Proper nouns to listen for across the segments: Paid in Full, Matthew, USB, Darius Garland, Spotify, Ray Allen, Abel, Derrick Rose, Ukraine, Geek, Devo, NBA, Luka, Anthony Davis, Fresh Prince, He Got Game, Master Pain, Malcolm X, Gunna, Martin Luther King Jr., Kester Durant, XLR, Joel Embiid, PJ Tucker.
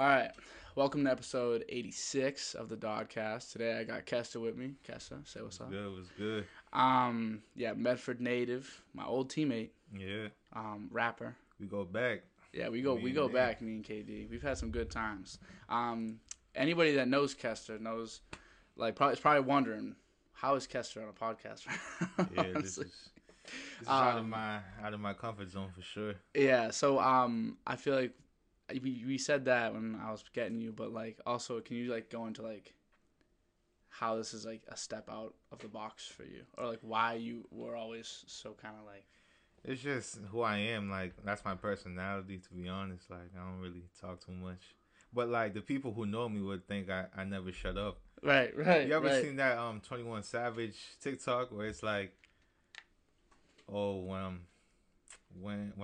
All right, welcome to episode 86 of the Dogcast. Today I got Kessa with me. Kessa, say what's up. Good, what's good? Yeah, Medford native, my old teammate. Yeah. Rapper. We go back. Yeah, we go back. Me and KD, we've had some good times. Anybody that knows Kessa knows, like, probably wondering how is Kessa on a podcast. Yeah, this is out of my comfort zone for sure. Yeah, so I feel like. We said that when I was getting you, but, like, also, can you, like, go into, like, how this is, like, a step out of the box for you? Or, like, why you were always so kind of, like... It's just who I am. Like, that's my personality, to be honest. Like, I don't really talk too much. But, like, the people who know me would think I never shut up. Right, you ever seen that 21 Savage TikTok where it's like, oh, when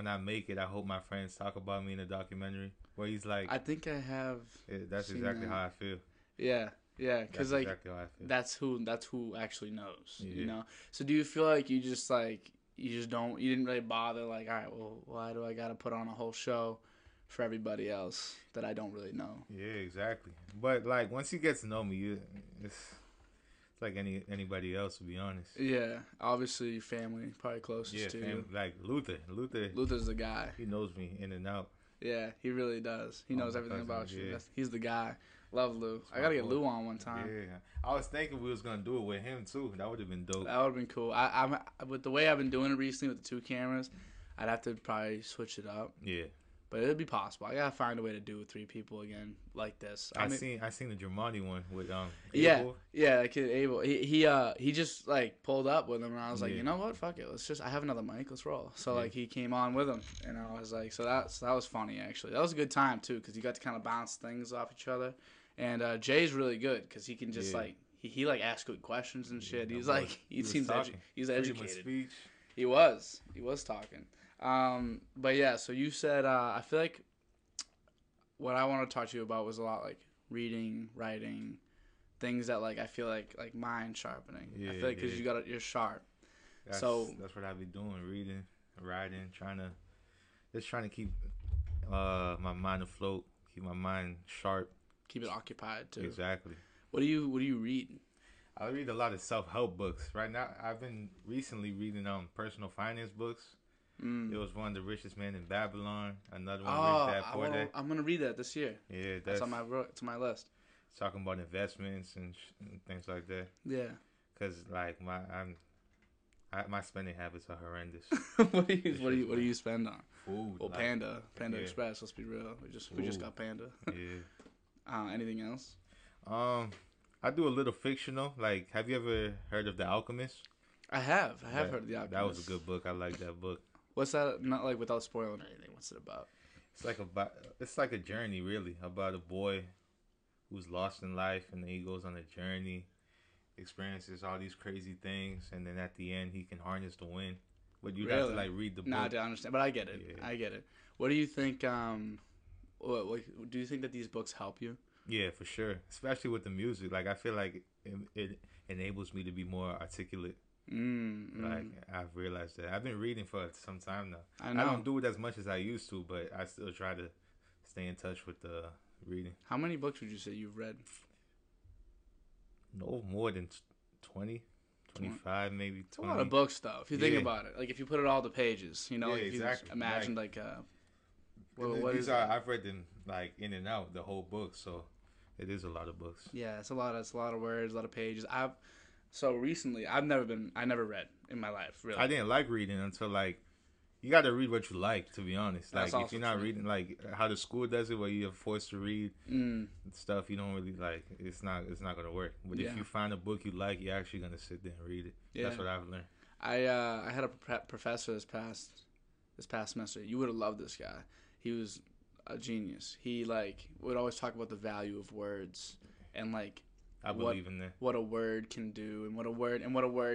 I make it, I hope my friends talk about me in a documentary where he's like... I think I have... Yeah, that's exactly how I feel. Yeah, because, like, exactly how I feel. That's who actually knows, yeah. You know? So do you feel like you just, like, you didn't really bother, like, all right, well, why do I got to put on a whole show for everybody else that I don't really know? Yeah, exactly. But, like, once you get to know me, it's like anybody else, to be honest. Yeah, obviously family, probably closest to. Yeah, like Luther. Luther's the guy. He knows me in and out. Yeah, he really does. He knows everything about you. Yeah. He's the guy. Love Lou. I gotta get Lou on one time. Yeah, I was thinking we was gonna do it with him too. That would have been dope. That would have been cool. I'm with the way I've been doing it recently with the two cameras, I'd have to probably switch it up. Yeah. But it'd be possible. I gotta find a way to do with three people again like this. I seen the Germani one with Abel. Yeah, that kid Abel. He just, like, pulled up with him, and I was like, you know what, fuck it, I have another mic, let's roll. So like he came on with him, and I was like, so that was funny actually. That was a good time too, because you got to kind of bounce things off each other. And Jay's really good because he can just like he like asks good questions and shit. He's educated. He was talking. But yeah, so you said, I feel like what I want to talk to you about was a lot like reading, writing, things that, like, I feel like mind sharpening. Yeah, I feel like because you're sharp. That's what I be doing: reading, writing, trying to keep my mind afloat, keep my mind sharp, keep it occupied too. Exactly. What do you read? I read a lot of self-help books right now. I've been recently reading personal finance books. It was one, The Richest Man in Babylon. Another one, Rich Dad Poor Dad. I'm gonna read that this year. Yeah, that's on my list. Talking about investments and things like that. Yeah, because, like, my spending habits are horrendous. What do you spend on? Food. Well, like, Panda Express. Let's be real. We just got Panda. Yeah. Anything else? I do a little fictional. Like, have you ever heard of The Alchemist? I have heard of The Alchemist. That was a good book. I like that book. What's that? Not, like, without spoiling or anything. What's it about? It's like a journey, really, about a boy who's lost in life, and then he goes on a journey, experiences all these crazy things, and then at the end he can harness the wind. But you have to, like, read the book. Nah, I understand, but I get it. Yeah. I get it. What do you think? Do you think that these books help you? Yeah, for sure. Especially with the music. Like, I feel like it enables me to be more articulate. Like, I've realized that I've been reading for some time now. I don't do it as much as I used to, but I still try to stay in touch with the reading. How many books would you say you've read? No more than 20, 25, maybe 20. It's a lot of book stuff if you think about it. Like, if you put it all to pages, you know, like, exactly. You imagine, like, I've read them, like, in and out, the whole book, so it is a lot of books. Yeah, it's a lot of words, a lot of pages. So recently, I never read in my life, really. I didn't like reading until, like, you got to read what you like, to be honest. Like, if you're not reading, like, how the school does it, where you're forced to read stuff, you don't really, like, it's not going to work. But if you find a book you like, you're actually going to sit there and read it. Yeah. That's what I've learned. I had a professor this past semester. You would have loved this guy. He was a genius. He, like, would always talk about the value of words and, like, I believe in that. What a word can do, and what a word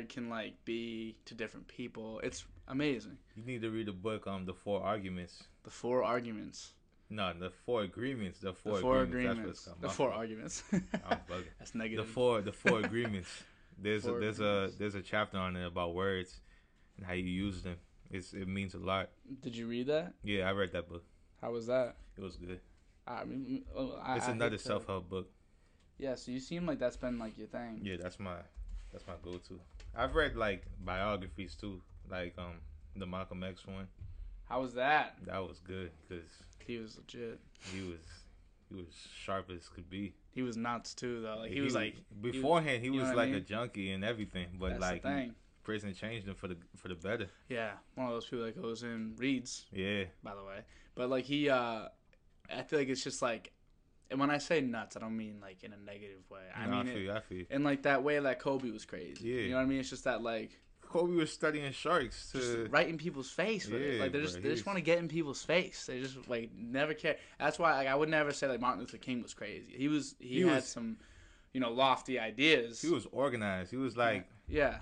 can, like, be to different people. It's amazing. You need to read a book on The Four Arguments. The Four Arguments. No, The Four Agreements. The Four Agreements. That's what it's called. The Four Arguments. I'm bugging. That's negative. The Four Agreements. There's a chapter on it about words and how you use them. It means a lot. Did you read that? Yeah, I read that book. How was that? It was good. I mean, it's another self-help book. Yeah, so you seem like that's been like your thing. Yeah, that's my go-to. I've read like biographies too, like the Malcolm X one. How was that? That was good because he was legit. He was sharp as could be. He was nuts too, though. Like he was like beforehand, he was like a junkie and everything, but that's like the thing. Prison changed him for the better. Yeah, one of those people that goes in reads. Yeah. By the way, but like he, I feel like it's just like, and when I say nuts, I don't mean like in a negative way. I mean, I feel. And like that way that Kobe was crazy. Yeah. You know what I mean? It's just that like. Kobe was studying sharks, just right in people's face with it. Like they just want to get in people's face. They just like never care. That's why like, I would never say like Martin Luther King was crazy. He had some, you know, lofty ideas. He was organized. He was like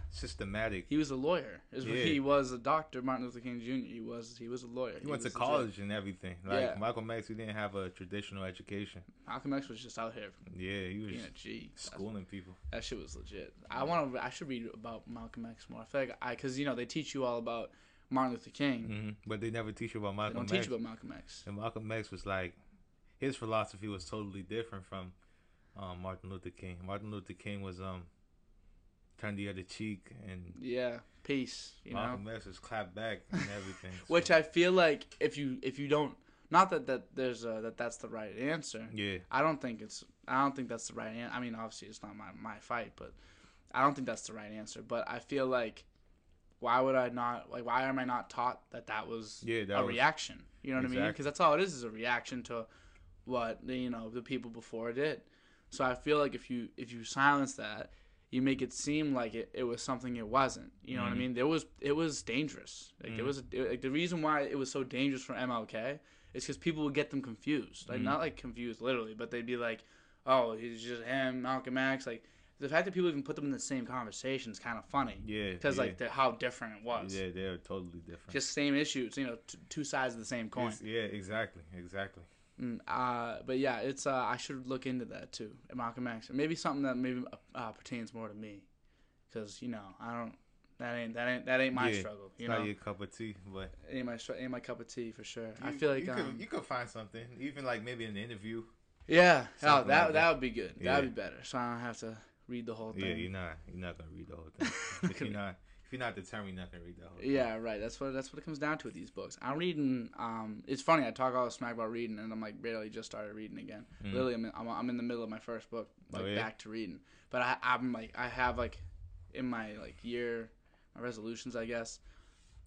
systematic. He was a lawyer. He was a doctor. Martin Luther King Jr. He was a lawyer. He went to college and everything. Like Malcolm X, he didn't have a traditional education. Malcolm X was just out here. Yeah, he was schooling people. That shit was legit. I should read about Malcolm X more. I feel like because you know they teach you all about Martin Luther King, but they never teach you about Malcolm X. They don't teach you about Malcolm X. And Malcolm X was like, his philosophy was totally different from Martin Luther King. Martin Luther King was turn the other cheek and peace. You know, Malcolm X was clap back and everything. So. Which I feel like if you don't, not that there's that's the right answer. Yeah, I don't think that's the right answer. I mean, obviously it's not my fight, but I don't think that's the right answer. But I feel like why am I not taught that was a reaction? You know what I mean? Because that's all it is a reaction to what the people before did. So I feel like if you silence that. You make it seem like it was something it wasn't. You know what I mean? It was dangerous. Like the reason why it was so dangerous for MLK is because people would get them confused. Like not like confused literally, but they'd be like, "Oh, he's just him, Malcolm X." Like the fact that people even put them in the same conversation is kind of funny. Yeah, because like how different it was. Yeah, they're totally different. Just same issues. You know, two sides of the same coin. It's, yeah, exactly. But yeah, it's I should look into that too, Malcolm X. Maybe something that pertains more to me, because that ain't my struggle. It's not your cup of tea, but ain't my cup of tea for sure. I feel like you could find something, even like maybe an interview. Yeah, that would be good. Yeah. That'd be better, so I don't have to read the whole thing. Yeah, you're not gonna read the whole thing. If you're not determined, you're not gonna read that whole thing. Yeah, right. That's what it comes down to with these books. I'm reading. It's funny. I talk all the smack about reading, and I'm like barely just started reading again. Literally, I'm in the middle of my first book, like back to reading. But I'm like I have like in my like year, my resolutions I guess,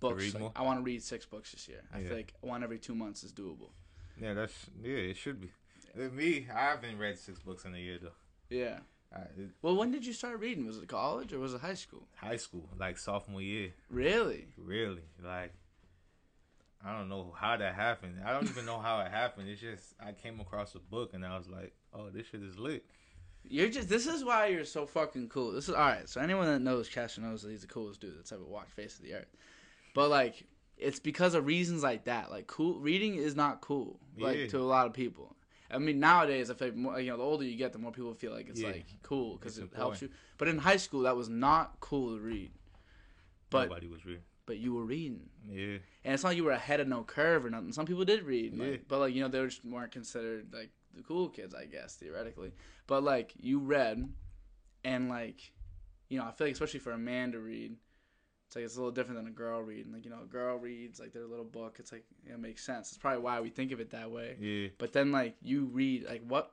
books. Like, I want to read 6 books this year. I feel like one every 2 months is doable. Yeah, it should be. Yeah. Me, I haven't read 6 books in a year though. Yeah. Well, when did you start reading? Was it college or was it high school? High school, like sophomore year. Really? Like, I don't know how that happened. I don't even know how it happened. It's just I came across a book and I was like, "Oh, this shit is lit." This is why you're so fucking cool. This is all right. So anyone that knows Cash knows that he's the coolest dude that's ever walked face of the earth. But like, it's because of reasons like that. Like, cool reading is not cool. Like to a lot of people. I mean, nowadays, I feel like more, the older you get, the more people feel like it's like cool because it helps you. But in high school, that was not cool to read. Nobody was reading. But you were reading. Yeah. And it's not like you were ahead of no curve or nothing. Some people did read. Like, but like they were just weren't considered like the cool kids, I guess theoretically. But like you read, and like, I feel like especially for a man to read. It's like it's a little different than a girl reading. Like, a girl reads like their little book. It's like it makes sense. It's probably why we think of it that way. Yeah. But then like you read like what?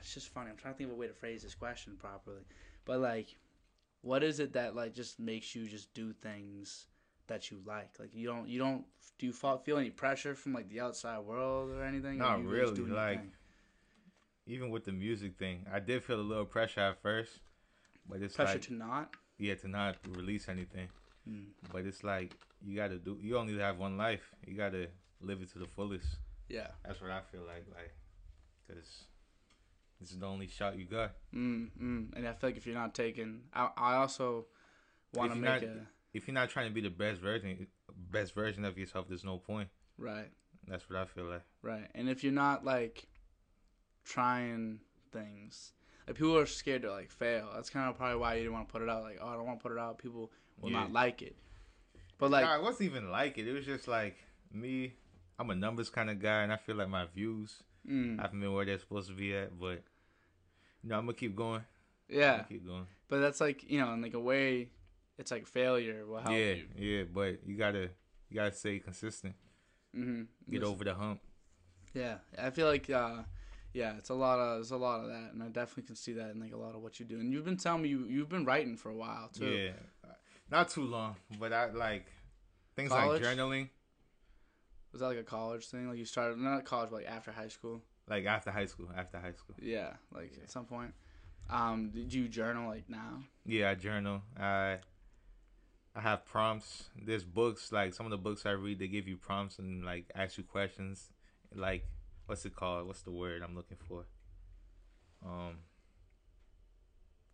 It's just funny. I'm trying to think of a way to phrase this question properly. But like, what is it that like just makes you just do things that you like? Like you don't do you feel any pressure from like the outside world or anything? Not really. Just like even with the music thing, I did feel a little pressure at first, but it's pressure like, to not. Yeah, to not release anything. But it's like, you only have one life. You gotta live it to the fullest. Yeah. That's what I feel like, because this is the only shot you got. And I feel like if you're not taking, I also want to make it. If you're not trying to be the best version of yourself, there's no point. Right. That's what I feel like. Right. And if you're not, like, trying things. Like people are scared to like fail. That's kind of probably why you didn't want to put it out. Like, oh, I don't want to put it out. People will not like it. But like, I wasn't even like it. It was just like me. I'm a numbers kind of guy, and I feel like my views I haven't been where they're supposed to be at, but you know, I'm gonna keep going. Yeah, keep going. But that's like, you know, in like a way, it's like failure will help you. Yeah, but you gotta stay consistent. Get over the hump. Yeah, I feel like it's a lot of that, and I definitely can see that in like a lot of what you do. And you've been telling me you've been writing for a while too. Yeah, not too long, but I like things college? Like journaling. Was that like a college thing? Like you started not college, but like after high school. Like after high school. Yeah, like at some point. Did you journal like now? Yeah, I journal. I have prompts. There's books, like some of the books I read, they give you prompts and like ask you questions. Like, what's it called? What's the word I'm looking for? I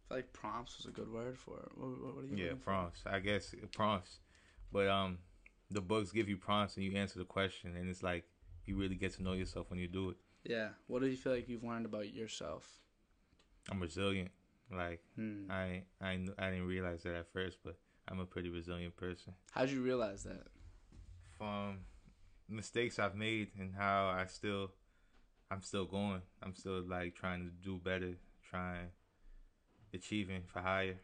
feel like prompts was a good word for it. What are you looking for? Yeah, prompts. I guess prompts. But the books give you prompts and you answer the question, and it's like you really get to know yourself when you do it. Yeah. What do you feel like you've learned about yourself? I'm resilient. Like I didn't realize that at first, but I'm a pretty resilient person. How'd you realize that? From mistakes I've made and how I'm still going. I'm still like trying to do better, achieving for higher.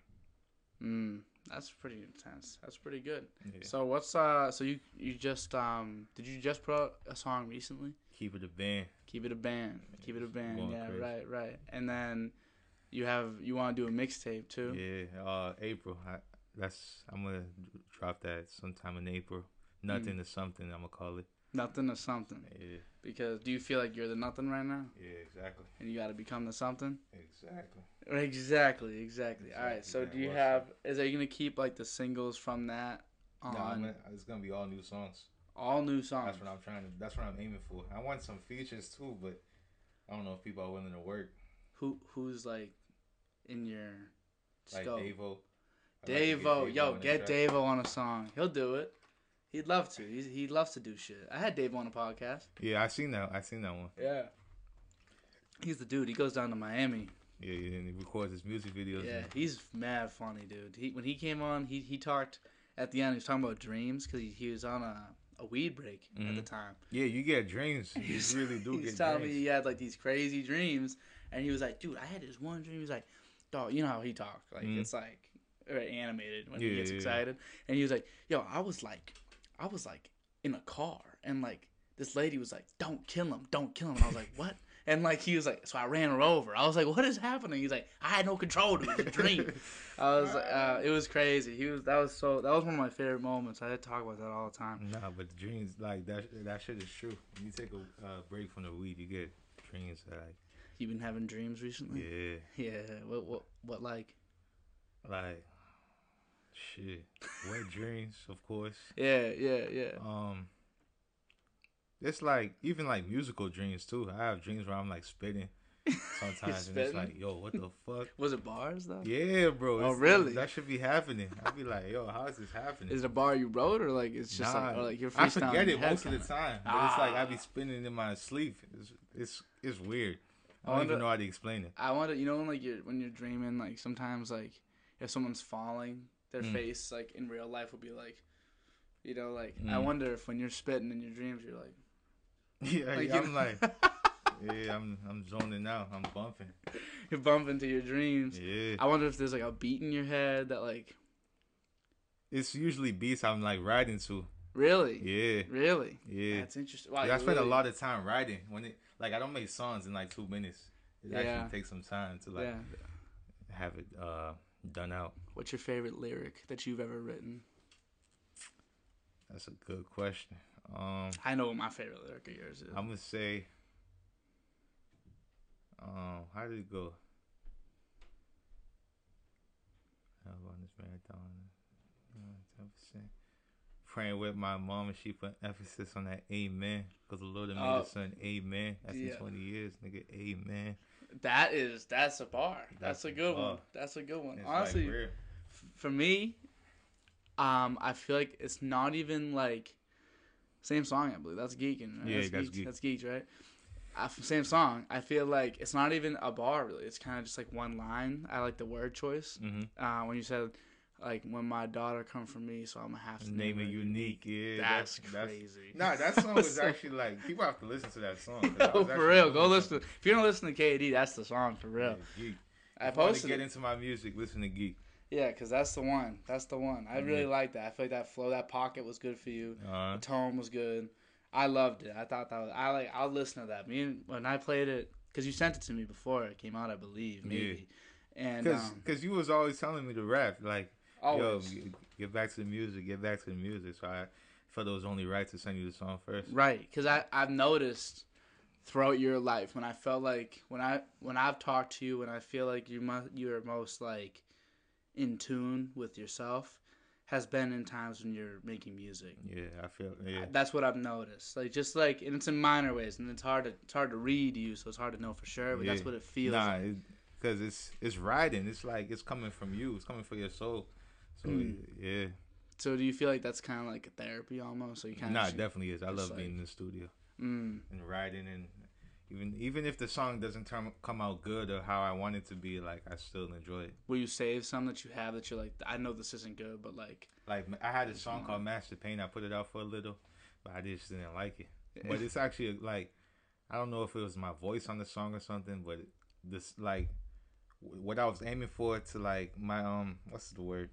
That's pretty intense. That's pretty good. Yeah. So what's so you just did you just put out a song recently? Keep It A Band. Keep It A Band. Yeah, crazy. Right. And then you want to do a mixtape too? Yeah, April. I'm gonna drop that sometime in April. Nothing to something, I'm gonna call it. Nothing to something. Yeah. Because do you feel like you're the nothing right now? Yeah, exactly. And you gotta become the something. Exactly. All right. So do you have? Are you gonna keep like the singles from that? It's gonna be all new songs. All new songs. That's what I'm trying to. That's what I'm aiming for. I want some features too, but I don't know if people are willing to work. Who's like in your scope? Like Devo. Get Devo on a song. He'll do it. He'd love to. He loves to do shit. I had Dave on a podcast. Yeah, I seen that one. Yeah. He's the dude. He goes down to Miami. Yeah, and he records his music videos. Yeah, he's mad funny, dude. When he came on, he talked at the end. He was talking about dreams because he was on a weed break at the time. Yeah, you get dreams. You really do get dreams. He was telling me he had like these crazy dreams, and he was like, dude, I had this one dream. He was like, dog, you know how he talked. Like it's like animated when he gets excited. And he was like, yo, I was like in a car, and like this lady was like, don't kill him. And I was like, what? And like he was like, so I ran her over. I was like, what is happening? He's like, I had no control to the dream. I was like, it was crazy. That was one of my favorite moments. I talk about that all the time. Nah, but the dreams like that shit is true. When you take a break from the weed, you get dreams. Like you been having dreams recently? Yeah. Yeah. What like? Like. Shit, wet dreams, of course. Yeah. It's like even like musical dreams too. I have dreams where I'm like spitting sometimes, and it's like, yo, what the fuck? Was it bars though? Yeah, bro. Oh, really? Like, that should be happening. I'd be like, yo, how is this happening? Is it a bar you wrote, or like it's just like, or like you're freestyling? I forget it most of the time. But it's like I be spinning in my sleep. It's weird. I don't even know how to explain it. I want to, you know, like when you're dreaming, like sometimes like if someone's falling. Their face, like, in real life would be like, you know, like, I wonder if when you're spitting in your dreams, you're like. Yeah, like, I'm like, yeah, I'm zoning out. I'm bumping. You're bumping to your dreams. Yeah. I wonder if there's, like, a beat in your head that, like. It's usually beats I'm, like, riding to. Really? Yeah. Really? Yeah. That's interesting. Wow, I spend a lot of time riding. I don't make songs in, like, 2 minutes. It actually takes some time to, like, have it done out. What's your favorite lyric that you've ever written? That's a good question. I know what my favorite lyric of yours is. I'm gonna say, how did it go? I'll run this marathon. 10%. Praying with my mom, and she put emphasis on that amen, because the Lord made his son amen. That's in 20 years, nigga. Amen. That's a bar. That's a good one. That's a good one. It's honestly, like for me, I feel like it's not even like same song. I believe that's geeking. Right? Yeah, that's geek. That's geeks, right? Same song. I feel like it's not even a bar really. It's kind of just like one line. I like the word choice. When you said like when my daughter come for me, so I'm gonna have to name it unique. Yeah, that's crazy. Nah, that song was actually like people have to listen to that song. Yo, for real, go listen. If you don't listen to KD, that's the song for real. Yeah, Geek. I posted. Want to get into my music, listen to Geek. Yeah, cause that's the one. That's the one. I really like that. I feel like that flow, that pocket was good for you. Uh-huh. The tone was good. I loved it. I thought that was. I like. I'll listen to that. When I played it, cause you sent it to me before it came out, I believe. Maybe. Yeah. And cause you was always telling me to rap, like, always. Yo, get back to the music. Get back to the music. So I felt it was only right to send you the song first. Right, cause I've noticed throughout your life when I felt like when I've talked to you, when I feel like you're most like in tune with yourself has been in times when you're making music. Yeah, I feel that's what I've noticed. Like just like, and it's in minor ways, and it's hard to read you, so it's hard to know for sure. But that's what it feels. Nah, like. Because it's riding. It's like it's coming from you. It's coming from your soul. So yeah. So do you feel like that's kind of like a therapy almost? So you kind of it definitely is. I love being in the studio and riding, and even if the song doesn't come out good or how I want it to be, like I still enjoy it. Will you save some that you have that you're like, I know this isn't good, but like I had a song called Master Pain. I put it out for a little, but I just didn't like it. But it's actually like, I don't know if it was my voice on the song or something, but this like what I was aiming for to like my what's the word?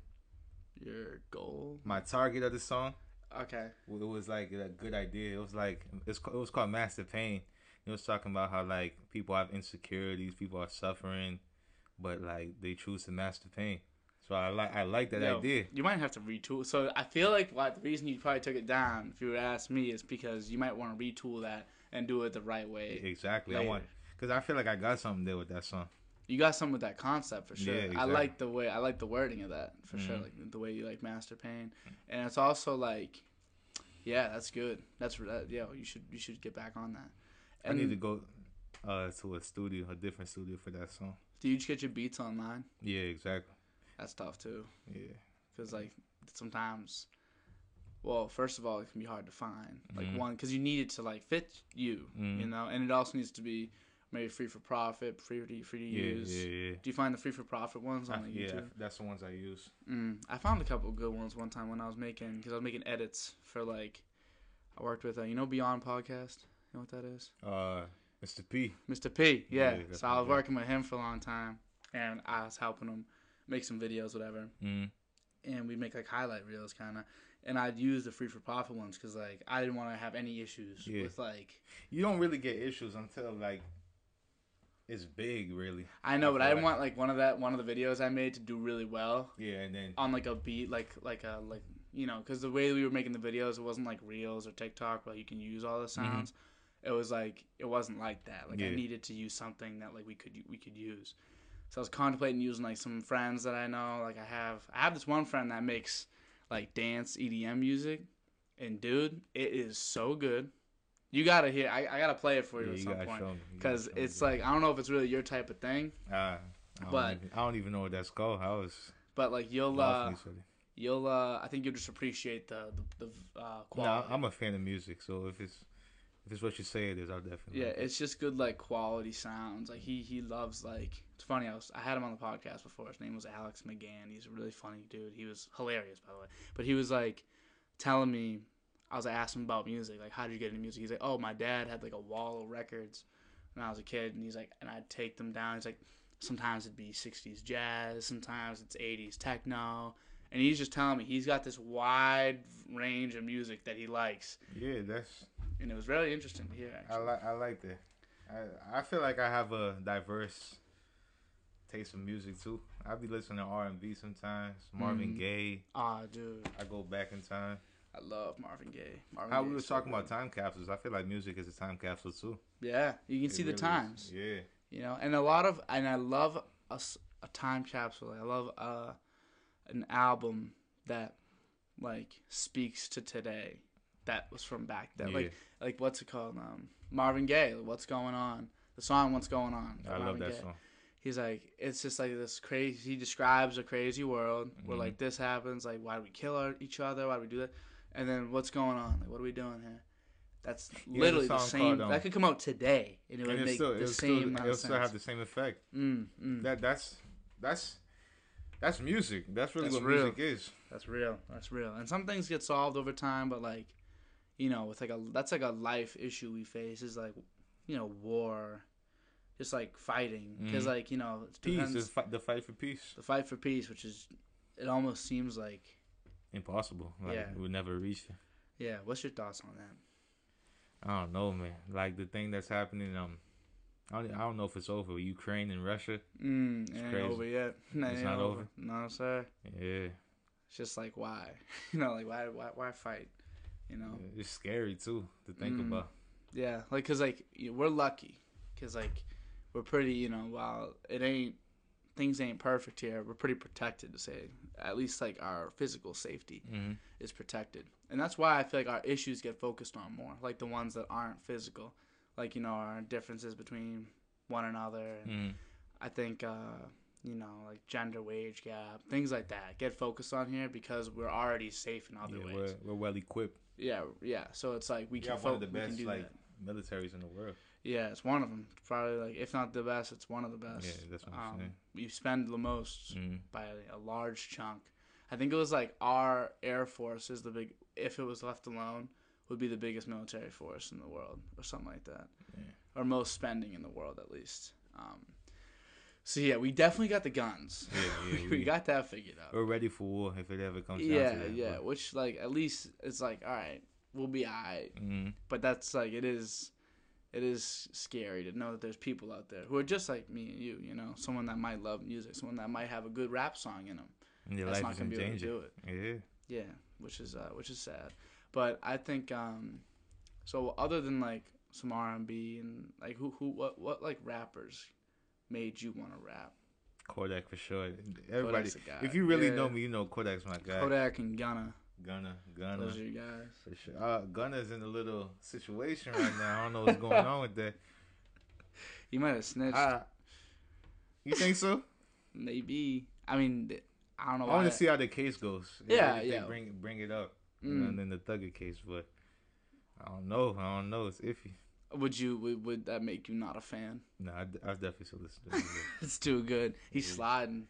Your goal? My target of the song. Okay. It was like a good idea. It was like it was called Master Pain. It was talking about how like people have insecurities, people are suffering, but like they choose to master pain. So I like that idea. You might have to retool. So I feel like the reason you probably took it down, if you would ask me, is because you might want to retool that and do it the right way. Exactly. Later. Because I feel like I got something there with that song. You got something with that concept for sure. Yeah, exactly. I like the wording of that for sure. Like the way you like master pain, and it's also like, yeah, that's good. You should get back on that. I need to go to a different studio for that song. Do you just get your beats online? Yeah, exactly. That's tough too. Yeah. Because like sometimes, well, first of all, it can be hard to find. Like one, because you need it to like fit you, you know, and it also needs to be maybe free for profit, free to use. Yeah. Do you find the free for profit ones on YouTube? Yeah, that's the ones I use. I found a couple good ones one time when I was making edits for like, I worked with Beyond Podcast. You know what that is? Mr. P, yeah. So I was working with him for a long time, and I was helping him make some videos, whatever. And we make like highlight reels, kind of. And I'd use the free for profit ones because like I didn't want to have any issues with like. You don't really get issues until like it's big, really. I know, but I didn't want like one of the videos I made to do really well. Yeah, and then on like a beat, like you know, because the way we were making the videos, it wasn't like reels or TikTok, but you can use all the sounds. It was like, it wasn't like that. Like I needed to use something that like we could use. So I was contemplating using like some friends that I know. Like I have this one friend that makes like dance EDM music, and dude, it is so good. You gotta hear. I gotta play it for you at some point because it's like I don't know if it's really your type of thing. I don't even know what that's called. But like you'll I think you'll just appreciate the quality. No, I'm a fan of music, so if it's what you say it is, I'll definitely. Yeah, it's just good, like, quality sounds. Like, he loves, like... It's funny, I had him on the podcast before. His name was Alex McGann. He's a really funny dude. He was hilarious, by the way. But he was, like, telling me... I asked him about music. Like, how did you get into music? He's like, oh, my dad had, like, a wall of records when I was a kid. And he's like... And I'd take them down. He's like, sometimes it'd be 60s jazz. Sometimes it's 80s techno. And he's just telling me he's got this wide range of music that he likes. Yeah, that's... And it was really interesting to hear, actually. I like that. I feel like I have a diverse taste of music, too. I be listening to R&B sometimes. Marvin Gaye. Ah, dude. I go back in time. I love Marvin Gaye. We were talking about time capsules. I feel like music is a time capsule, too. Yeah. You can see the times. Yeah. You know, and a lot of... And I love a time capsule. I love an album that, like, speaks to today. That was from back then. Yeah. Like what's it called? Marvin Gaye, What's Going On? The song What's Going On. I love that song. He's like, it's just like this crazy, he describes a crazy world where like this happens, like why do we kill each other? Why do we do that? And then what's going on? Like what are we doing here? That's literally the same. Called, that could come out today and it would make the same sense. It'll still have the same effect. That's That's music. That's really what music is. That's real. That's real. And some things get solved over time, but like, you know, it's like a that's like a life issue we face is like, you know, war, just like fighting, because like, you know, it depends, peace is the fight for peace. The fight for peace, which is, it almost seems like impossible. Like, yeah, we'll never reach it. Yeah. What's your thoughts on that? I don't know, man. Like the thing that's happening, I don't know if it's over. Ukraine and Russia. It's ain't crazy. Over yet. No, it's not over. No, sir. Yeah. It's just like, why? You know, like, why fight? You know? It's scary, too, to think about. Yeah. Like, because, like, we're lucky. Because, like, we're pretty, you know, while it ain't, things ain't perfect here, we're pretty protected, to say. At least, like, our physical safety is protected. And that's why I feel like our issues get focused on more. Like, the ones that aren't physical. Like, you know, our differences between one another. And I think, you know, like gender wage gap, things like that get focused on here because we're already safe in other ways. We're well equipped. Yeah, yeah. So it's like we can one of the best, like, that. Militaries in the world. Yeah, it's one of them. It's probably, like, if not the best, it's one of the best. Yeah, that's what I'm saying. We spend the most by a large chunk. I think it was, like, our Air Force is the big, if it was left alone, would be the biggest military force in the world or something like that. Yeah. Or most spending in the world, at least. So, yeah, we definitely got the guns. Yeah, yeah, we got that figured out. We're ready for war if it ever comes down to that. Yeah, which, like, at least it's like, all right, we'll be all right. But that's, like, it is scary to know that there's people out there who are just like me and you, you know, someone that might love music, someone that might have a good rap song in them. And that's not going to be able to do it. Yeah. Yeah, which is sad. But I think, so other than, like, some R&B and, like, what like, rappers made you want to rap? Kodak, for sure. Everybody, if you really know me, you know Kodak's my guy. Kodak and Gunna. Those are your guys. For sure. Gunna's in a little situation right now. I don't know what's going on with that. You might have snitched. You think so? Maybe. I mean, I don't know. I want to see how the case goes. Yeah. Bring it up. And then the Thugger case, but I don't know. It's iffy. Would that make you not a fan? No, I definitely still listen to it. It's too good. He's sliding.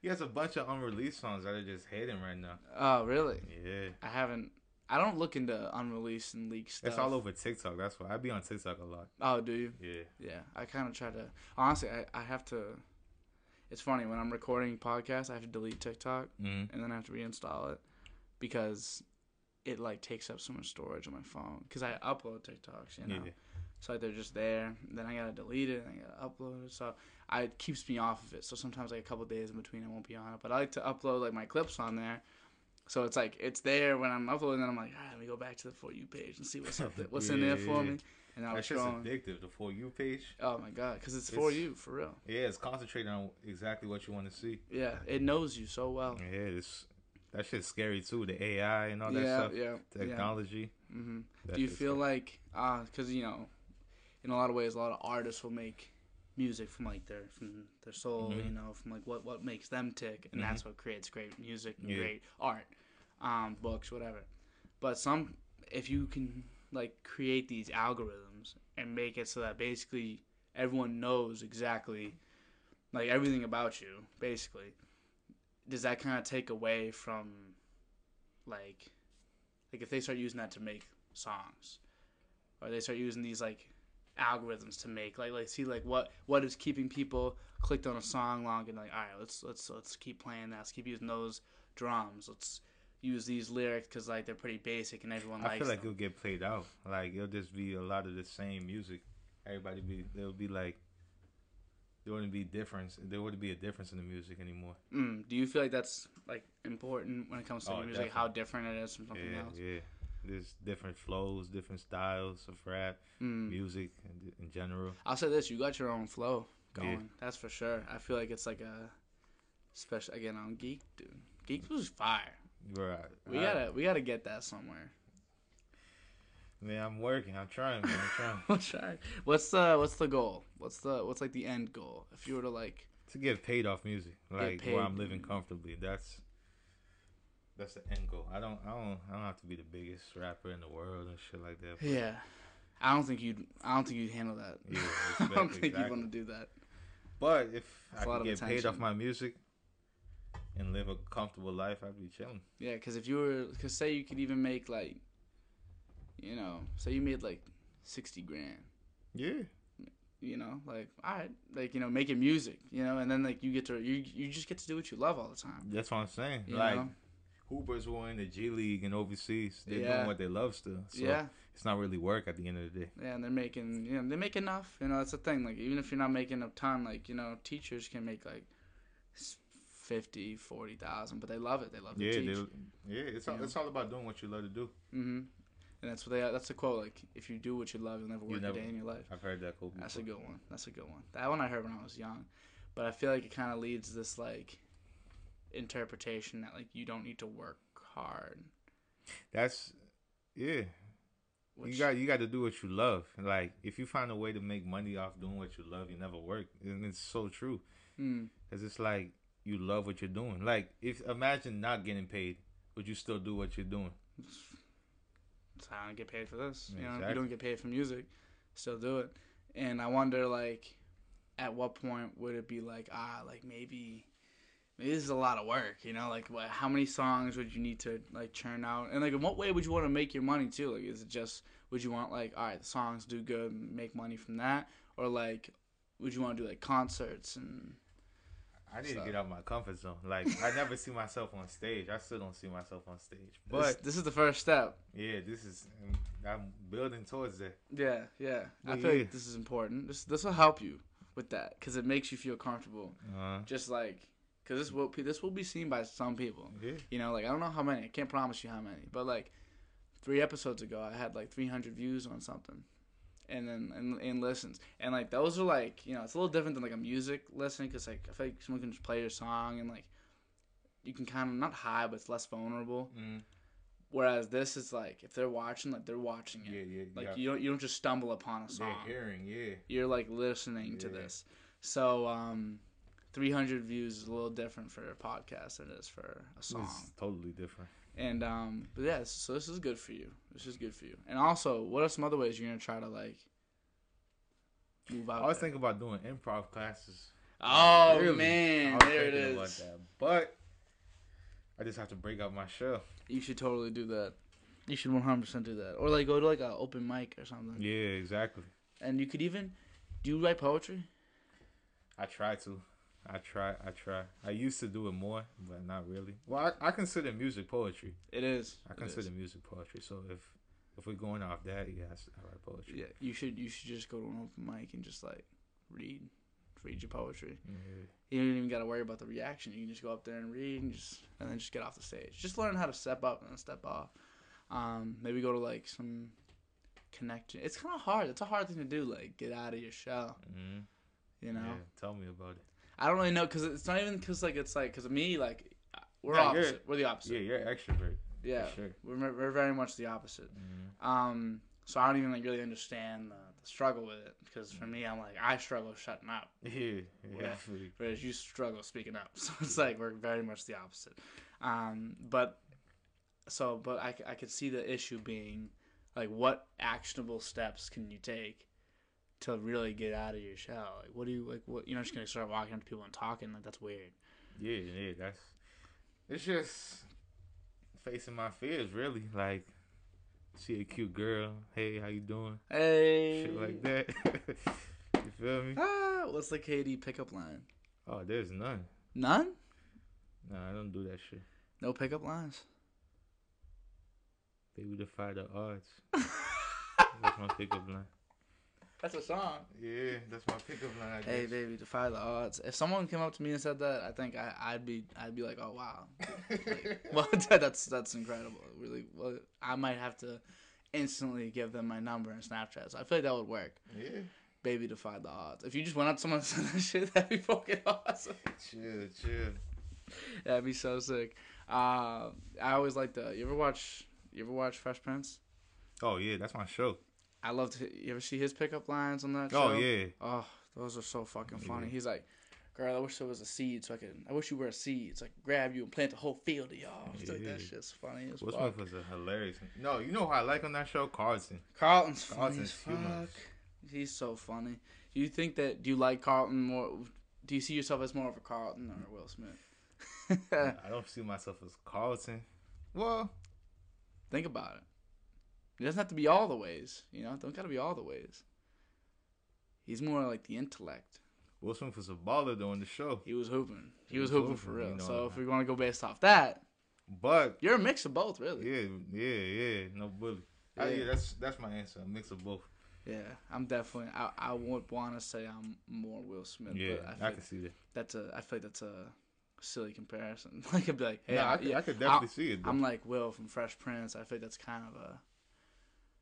He has a bunch of unreleased songs that are just hitting right now. Oh, really? Yeah. I don't look into unreleased and leaked stuff. It's all over TikTok. That's why I be on TikTok a lot. Oh, do you? Yeah. Yeah. I kind of try to. Honestly, I have to. It's funny. When I'm recording podcasts, I have to delete TikTok and then I have to reinstall it. Because it, like, takes up so much storage on my phone. Because I upload TikToks, you know? Yeah. So, like, they're just there. Then I got to delete it. And I got to upload it. So, it keeps me off of it. So, sometimes, like, a couple of days in between, I won't be on it. But I like to upload, like, my clips on there. So, it's, like, it's there when I'm uploading. And I'm like, all right, let me go back to the For You page and see what's up there, what's in there for me. And I was scrolling. That's just addictive, the For You page. Oh, my God. Because it's For You, for real. Yeah, it's concentrating on exactly what you want to see. Yeah, it knows you so well. Yeah, it's... That shit's scary, too. The AI and all that stuff. Yeah, technology. Yeah. Mm-hmm. Do you feel scary. Like... Because, you know, in a lot of ways, a lot of artists will make music from, like, their soul, you know, from, like, what makes them tick. And that's what creates great music and great art, books, whatever. But some... If you can, like, create these algorithms and make it so that basically everyone knows exactly, like, everything about you, basically... Does that kind of take away from, like if they start using that to make songs, or they start using these, like, algorithms to make, like see, like, what is keeping people clicked on a song long and, like, all right, let's keep playing that. Let's keep using those drums. Let's use these lyrics because, like, they're pretty basic and everyone likes them. I feel like it'll get played out. Like, it'll just be a lot of the same music. They'll be, like, there wouldn't be a difference in the music anymore. Do you feel like that's, like, important when it comes to music? Definitely. How different it is from something else? Yeah, there's different flows, different styles of rap, music in general. I'll say this, you got your own flow going. Yeah. That's for sure. I feel like it's like a special, again, on Geek, dude. Geek was fire. Right. We gotta get that somewhere. Man, I'm working. I'm trying, man. I'm trying. What's the goal? What's like the end goal? If you were to, like, to get paid off music, like, where I'm living comfortably. That's the end goal. I don't have to be the biggest rapper in the world and shit like that. Yeah. I don't think you'd handle that. Yeah, I don't think you'd want to do that. But if I can get paid off my music, and live a comfortable life, I'd be chilling. Yeah, because if you were, because say you could even make like, you know, say you made like 60 grand. Yeah. You know, like, all right, like, you know, making music, you know, and then like you get to, you just get to do what you love all the time. That's what I'm saying. You like, know? Hoopers who are in the G League and overseas, they're doing what they love still. So it's not really work at the end of the day. Yeah, and they're making, you know, they make enough. You know, that's the thing. Like, even if you're not making enough time, like, you know, teachers can make like 50, 40,000, but they love it. They love to teach. It's all about doing what you love to do. Mm-hmm. And that's what they. That's the quote. Like, if you do what you love, you'll never work a day in your life. I've heard that quote before. That's a good one. That's a good one. That one I heard when I was young, but I feel like it kind of leads this like interpretation that like you don't need to work hard. That's you got to do what you love. Like, if you find a way to make money off doing what you love, you never work. And it's so true. Because it's like you love what you're doing. Like, if imagine not getting paid, would you still do what you're doing? I don't get paid for this. You know, exactly. If you don't get paid for music, still do it. And I wonder, like, at what point would it be like, like, maybe this is a lot of work, you know? Like, what, how many songs would you need to, like, churn out? And, like, in what way would you want to make your money, too? Like, is it just, would you want, like, all right, the songs do good and make money from that? Or, like, would you want to do, like, concerts and... I need to get out of my comfort zone. Like, I never see myself on stage. I still don't see myself on stage. But this is the first step. Yeah, this is. I'm building towards that. Yeah, yeah. But I feel like this is important. This will help you with that because it makes you feel comfortable. Just like, because this will be seen by some people. Yeah. You know, like, I don't know how many. I can't promise you how many. But like 3 episodes ago, I had like 300 views on something. And then and listens, and like those are like, you know, it's a little different than like a music listen, because like I feel like someone can just play your song and like you can kind of not hide, but it's less vulnerable. Whereas this is like, if they're watching, like they're watching it. You don't just stumble upon a song. They're hearing, you're like listening to this. So 300 views is a little different for a podcast than it is for a song. It's totally different. And, but yeah, so this is good for you. This is good for you. And also, what are some other ways you're going to try to, like, move out? I was thinking about doing improv classes. Oh, really? Man, there it is. About that. But I just have to break out my shell. You should totally do that. You should 100% do that. Or, like, go to, like, an open mic or something. Yeah, exactly. And you could even, do you write poetry? I try to. I try. I used to do it more, but not really. Well, I consider music poetry. It is. I consider music poetry. So if we're going off that, yes, I write poetry. Yeah, you should just go to an open mic and just like read your poetry. Mm-hmm. You don't even got to worry about the reaction. You can just go up there and read, and then just get off the stage. Just learn how to step up and step off. Maybe go to like some connection. It's kind of hard. It's a hard thing to do. Like, get out of your shell. Mm-hmm. You know. Yeah, tell me about it. I don't really know, because it's not even because, like, it's like, because me, like, we're opposite. We're the opposite. Yeah, you're extrovert. Yeah. For sure. We're very much the opposite. Mm-hmm. So I don't even, like, really understand the struggle with it, because for me, I'm like, I struggle shutting up. Yeah. Whereas you struggle speaking up. So it's like, we're very much the opposite. But I could see the issue being, like, what actionable steps can you take to really get out of your shell? Like, what do you, like, what, you're not just gonna start walking up to people and talking? Like, that's weird. Yeah, it's just facing my fears, really. Like, see a cute girl, hey, how you doing? Hey. Shit like that. You feel me? What's the KD pickup line? Oh, there's none. None? No, I don't do that shit. No pickup lines? Baby, defy the odds. That's my pickup line. That's a song. Yeah, that's my pickup line. Hey, baby, defy the odds. If someone came up to me and said that, I think I'd be like, oh wow, like, well, that's incredible. Really, well, I might have to instantly give them my number and Snapchat. So I feel like that would work. Yeah. Baby, defy the odds. If you just went up to someone and said that shit, that'd be fucking awesome. Chill. That'd be so sick. I always like the. You ever watch Fresh Prince? Oh yeah, that's my show. I love to. You ever see his pickup lines on that show? Oh yeah. Oh, those are so fucking funny. Yeah. He's like, "Girl, I wish there was a seed so I could. I wish you were a seed so I could grab you and plant the whole field of y'all." Yeah. Like, that shit's funny as fuck. What's a hilarious? No, you know who I like on that show? Carlton. Carlton's funny as fuck. He's so funny. Do you like Carlton more? Do you see yourself as more of a Carlton or a Will Smith? I don't see myself as Carlton. Well, think about it. It doesn't have to be all the ways, you know? It don't got to be all the ways. He's more like the intellect. Will Smith was a baller during the show. He was hooping. He was hooping for real. You know, so if we want to go based off that. But. You're a mix of both, really. Yeah. No bully. Yeah, that's my answer. A mix of both. Yeah, I'm definitely. I would want to say I'm more Will Smith. Yeah, but I can see that. I feel like that's a silly comparison. Like, I'd be like, hey, no, I could definitely see it. Though. I'm like Will from Fresh Prince. I think that's kind of a.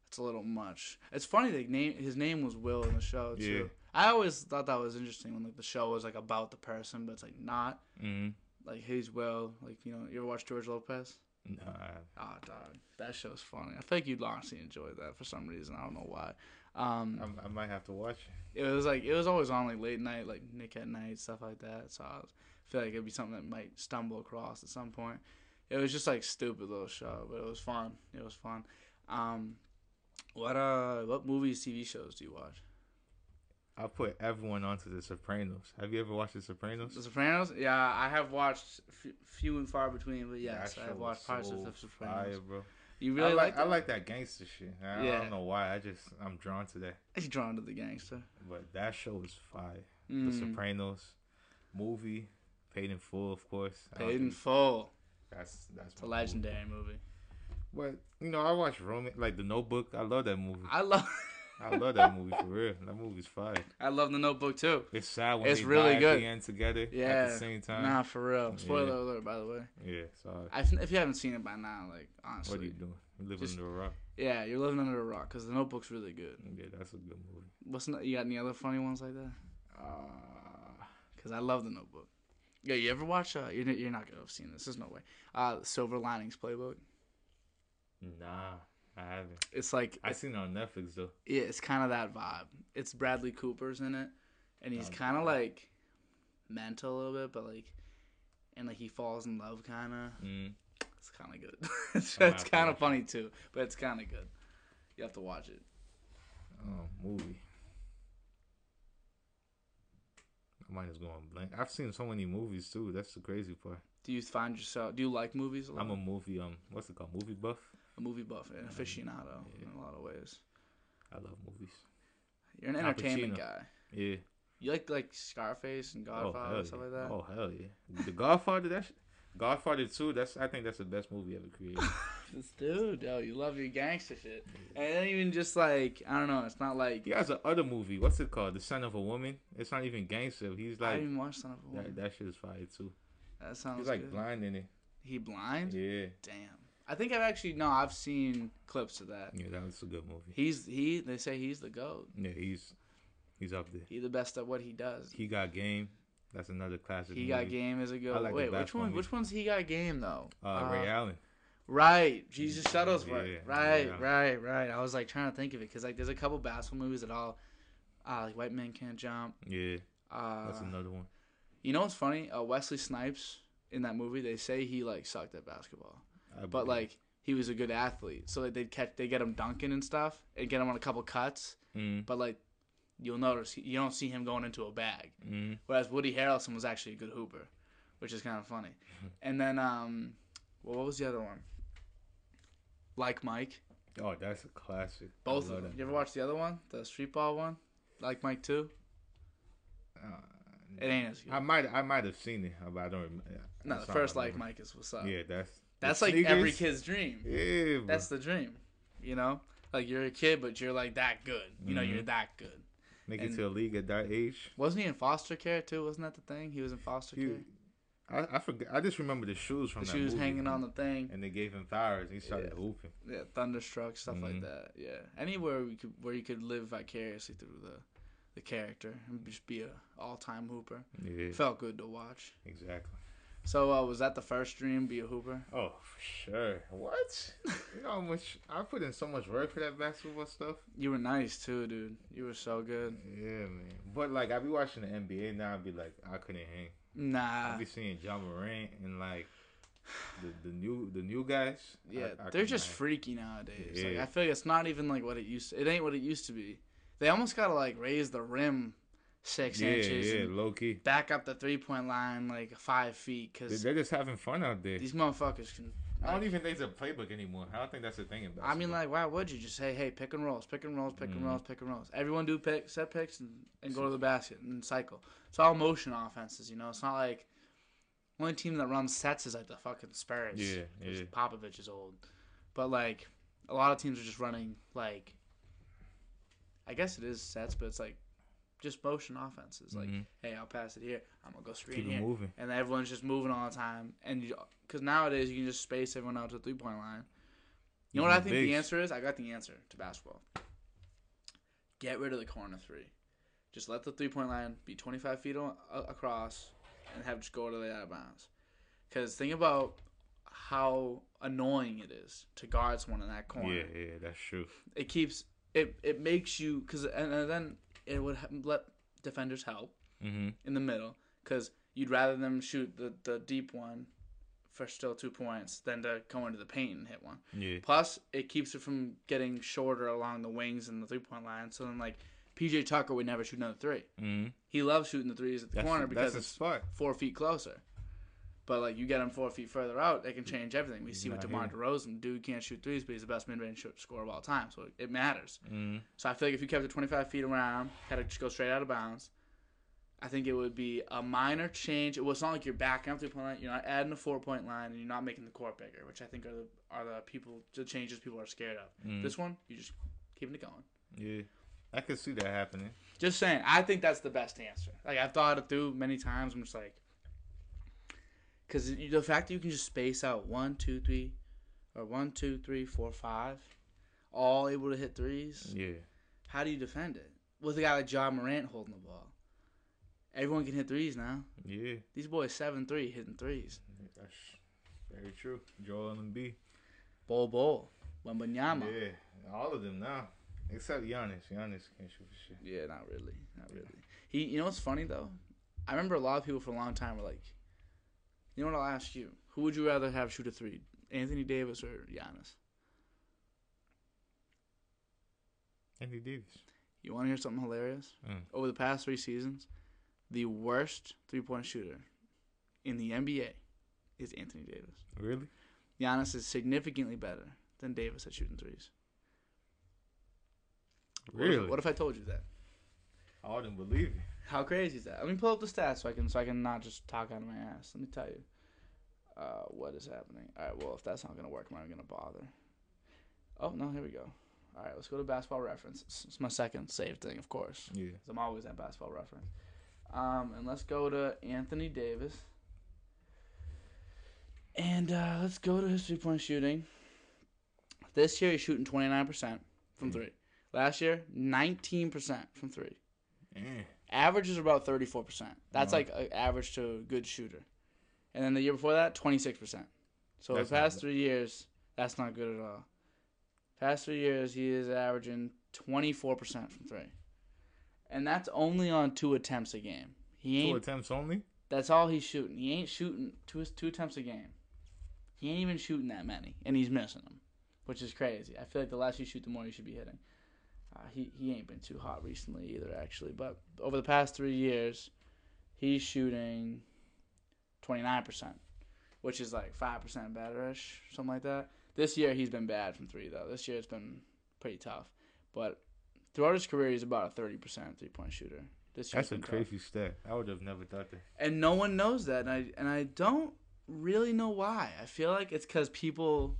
It's a little much. It's funny that his name was Will in the show too. Yeah. I always thought that was interesting when like the show was like about the person, but it's like not. Mm-hmm. Like he's Will. Like, you know, you ever watch George Lopez? Nah. Oh, dog, that show's funny. I think you'd honestly enjoy that for some reason. I don't know why. I might have to watch it. It was always on like late night, like Nick at Night, stuff like that. So I feel like it'd be something that might stumble across at some point. It was just like stupid little show, but it was fun. What movies, TV shows do you watch? I put everyone onto The Sopranos. Have you ever watched The Sopranos? The Sopranos? Yeah, I have watched few and far between, but yes, I have watched parts of The Sopranos. Fire, bro. You really like that? I like that gangster shit. I don't know why. I'm drawn to that. He's drawn to the gangster. But that show is fire. Mm. The Sopranos movie, Paid in Full, of course. Paid in Full. That's it's a legendary movie. But, you know, I watch The Notebook. I love that movie. I love that movie, for real. That movie's fire. I love The Notebook, too. It's sad when it's they really die good. At the end together at the same time. Nah, for real. Spoiler alert, by the way. Yeah, sorry. If you haven't seen it by now, like, honestly. What are you doing? You're living under a rock. Yeah, you're living under a rock, because The Notebook's really good. Yeah, that's a good movie. You got any other funny ones like that? Because I love The Notebook. Yeah, you ever watch, you're not going to have seen this. There's no way. Silver Linings Playbook. Nah, I haven't. It's like I seen it on Netflix though. Yeah, it's kind of that vibe. It's Bradley Cooper's in it, and he's kind of like mental a little bit, but like, and like he falls in love kind of. Mm. It's kind of good. It's kind of funny too, but it's kind of good. You have to watch it. Oh, movie. My mind is going blank. I've seen so many movies too. That's the crazy part. Do you like movies a lot? I'm a movie. What's it called? Movie buff. A movie buff, an aficionado in a lot of ways. I love movies. You're an entertainment guy. Yeah. You like Scarface and Godfather and stuff like that? Oh, hell yeah. The Godfather, Godfather 2, I think that's the best movie ever created. This dude, yo, you love your gangster shit. And then even just like, I don't know, it's not like... He has another movie. What's it called? The Son of a Woman? It's not even gangster. He's like... I didn't even watch Son of a Woman. That shit is fire too. That sounds He's like good. Blind in it. He blind? Yeah. Damn. I think I've seen clips of that. Yeah, that was a good movie. They say he's the GOAT. Yeah, he's up there. He's the best at what he does. He Got Game. That's another classic. He Got Game is a good. Like wait, which one? Movie. Which one's He Got Game though? Ray Allen. Right, Jesus Shuttlesworth. Yeah, right. I was like trying to think of it because like there's a couple basketball movies that all, like White Men Can't Jump. Yeah. That's another one. You know what's funny? Wesley Snipes in that movie, they say he like sucked at basketball. But like he was a good athlete, so like they get him dunking and stuff, and get him on a couple cuts. Mm. But like you'll notice, you don't see him going into a bag. Mm. Whereas Woody Harrelson was actually a good hooper, which is kind of funny. And then what was the other one? Like Mike. Oh, that's a classic. Both of them. You ever watch the other one, the streetball one? Like Mike 2? It ain't as good. I might have seen it, but I don't remember. No, the first Like Mike is what's up. Yeah, that's like sneakers. Every kid's dream. Yeah, bro. That's the dream, you know. Like you're a kid, but you're like that good. You know, you're that good. Make it to a league at that age. Wasn't he in foster care too? Wasn't that the thing? He was in foster care. I forget. I just remember the shoes from that movie, hanging on the thing, and they gave him powers. He started hooping. Yeah, Thunderstruck, stuff like that. Yeah, anywhere where you could live vicariously through the character and just be a all-time hooper. Yeah, felt good to watch. Exactly. So, was that the first dream, be a hooper? Oh, for sure. What? You know how much I put in so much work for that basketball stuff. You were nice, too, dude. You were so good. Yeah, man. But, like, I be watching the NBA now. I be like, I couldn't hang. Nah. I be seeing John Morant and, like, the new guys. Yeah, I they're just hang. Freaky nowadays. Yeah. Like, I feel like it's not even, like, what it used to be. They almost got to, like, raise the rim 6 inches. Yeah, low key. Back up the 3-point line like 5 feet because they're just having fun out there. These motherfuckers can. I don't even think it's a playbook anymore. I don't think that's the thing. I mean, like, why would you just say, hey, pick and rolls. Everyone do set picks and go to the basket and cycle. It's all motion offenses, you know. It's not like the only team that runs sets is like the fucking Spurs. Yeah, yeah. Popovich is old. But, like, a lot of teams are just running, like, I guess it is sets, but it's like just motion offenses. Like, hey, I'll pass it here. I'm going to go screen here. Keep it moving. And everyone's just moving all the time. And because nowadays you can just space everyone out to the 3-point line. You know what I think the answer is? I got the answer to basketball. Get rid of the corner three. Just let the 3-point line be 25 feet across and have it just go to the out of bounds. Because think about how annoying it is to guard someone in that corner. Yeah, yeah, that's true. It keeps it makes you because and then it would let defenders help in the middle because you'd rather them shoot the deep one for still 2 points than to go into the paint and hit one. Yeah. Plus, it keeps it from getting shorter along the wings and the 3-point line. So then, like, PJ Tucker would never shoot another three. He loves shooting the threes at the corner because it's spot. 4 feet closer. But, like, you get him 4 feet further out, they can change everything. We see with DeMar DeRozan, dude can't shoot threes, but he's the best mid-range scorer of all time. So it matters. So I feel like if you kept it 25 feet around, had it just go straight out of bounds, I think it would be a minor change. It's not like you're backing up 3-point line. You're not adding a 4-point line, and you're not making the court bigger, which I think are the changes people are scared of. This one, you're just keeping it going. Yeah, I could see that happening. Just saying, I think that's the best answer. Like, I've thought it through many times. I'm just like, because the fact that you can just space out 1, 2, 3, or 1, 2, 3, 4, 5, all able to hit threes. Yeah. How do you defend it with a guy like John Morant holding the ball? Everyone can hit threes now. Yeah. These boys 7'3" hitting threes. That's very true. Joel Embiid, Bol, Wembanyama. Yeah, all of them now except Giannis. Giannis can't shoot for shit. Yeah, not really. He, you know what's funny though? I remember a lot of people for a long time were like, you know what, I'll ask you. Who would you rather have shoot a three? Anthony Davis or Giannis? Anthony Davis. You want to hear something hilarious? Over the past 3 seasons, the worst three-point shooter in the NBA is Anthony Davis. Really? Giannis is significantly better than Davis at shooting threes. Really? What if I told you that? I wouldn't believe it. How crazy is that? Let me pull up the stats so I can not just talk out of my ass. Let me tell you what is happening. All right, well, if that's not going to work, I'm not going to bother. Oh, no, here we go. All right, let's go to Basketball Reference. It's my second save thing, of course. Yeah. Because I'm always at Basketball Reference. And let's go to Anthony Davis. And let's go to his three-point shooting. This year, he's shooting 29% from three. Last year, 19% from three. Average is about 34%. That's like an average to a good shooter. And then the year before that, 26%. So the past 3 years, that's not good at all. Past 3 years, he is averaging 24% from three. And that's only on 2 attempts a game. He ain't, 2 attempts only? That's all he's shooting. He ain't shooting 2 attempts a game. He ain't even shooting that many, and he's missing them, which is crazy. I feel like the less you shoot, the more you should be hitting. He ain't been too hot recently either, actually. But over the past 3 years, he's shooting 29%, which is like 5% better-ish, something like that. This year, he's been bad from three, though. This year, it's been pretty tough. But throughout his career, he's about a 30% three-point shooter. That's a crazy stat. I would have never thought that. And no one knows that, and I don't really know why. I feel like it's because people...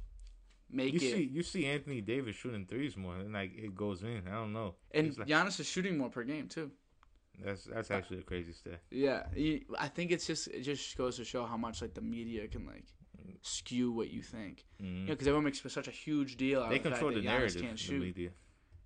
You see Anthony Davis shooting threes more, and like it goes in. I don't know. And like, Giannis is shooting more per game too. That's actually a crazy stat. Yeah, I think it just goes to show how much like the media can like skew what you think. You know, because everyone makes such a huge deal out of the fact that Giannis can't shoot. The media.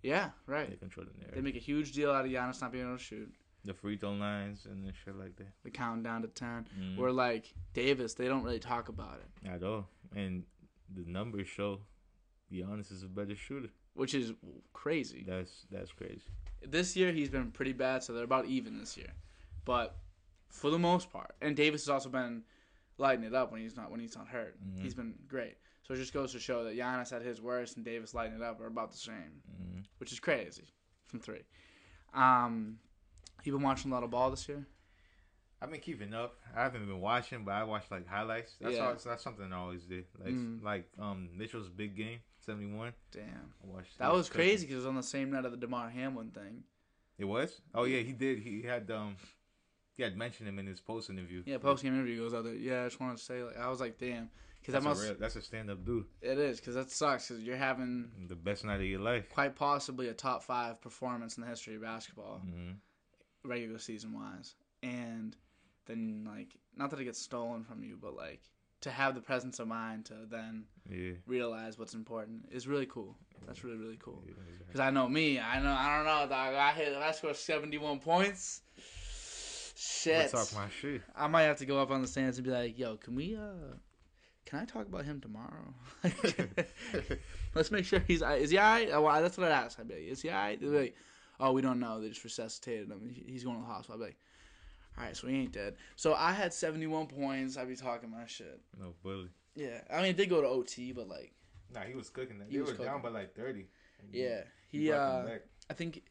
Yeah, right. They control the narrative. They make a huge deal out of Giannis not being able to shoot. The free throw lines and shit like that. The countdown to 10. Where like Davis, they don't really talk about it at all, and the numbers show Giannis is a better shooter. Which is crazy. That's crazy. This year, he's been pretty bad, so they're about even this year. But for the most part. And Davis has also been lighting it up when he's not hurt. He's been great. So it just goes to show that Giannis at his worst and Davis lighting it up are about the same. Which is crazy from three. You been watching a lot of ball this year? I've been keeping up. I haven't been watching, but I watch like highlights. That's something I always do. Like Mitchell's big game 71. Damn, I watched that. Was crazy because it was on the same night of the DeMar Hamlin thing. It was. Oh yeah, he did. He had mentioned him in his post interview. Yeah, post game interview goes out there. Yeah, I just wanted to say, like, I was like, damn, because that's a stand up dude. It is, because that sucks because you're having the best night of your life. Quite possibly a top 5 performance in the history of basketball, regular season wise, and then, like, not that it gets stolen from you, but, like, to have the presence of mind to then realize what's important is really cool. That's really, really cool. Because I know me. I don't know, dog. I scored 71 points. Shit. Talk my shit. I might have to go up on the stands and be like, yo, can I talk about him tomorrow? Let's make sure is he all right? Well, that's what I asked. I'd be like, is he all right? They'd be like, oh, we don't know. They just resuscitated him. He's going to the hospital. I'd be like, all right, so he ain't dead. So I had 71 points. I be talking my shit. No bully. Yeah. I mean, it did go to OT, but, like. Nah, he was cooking. They were down by, like, 30. Yeah. He I think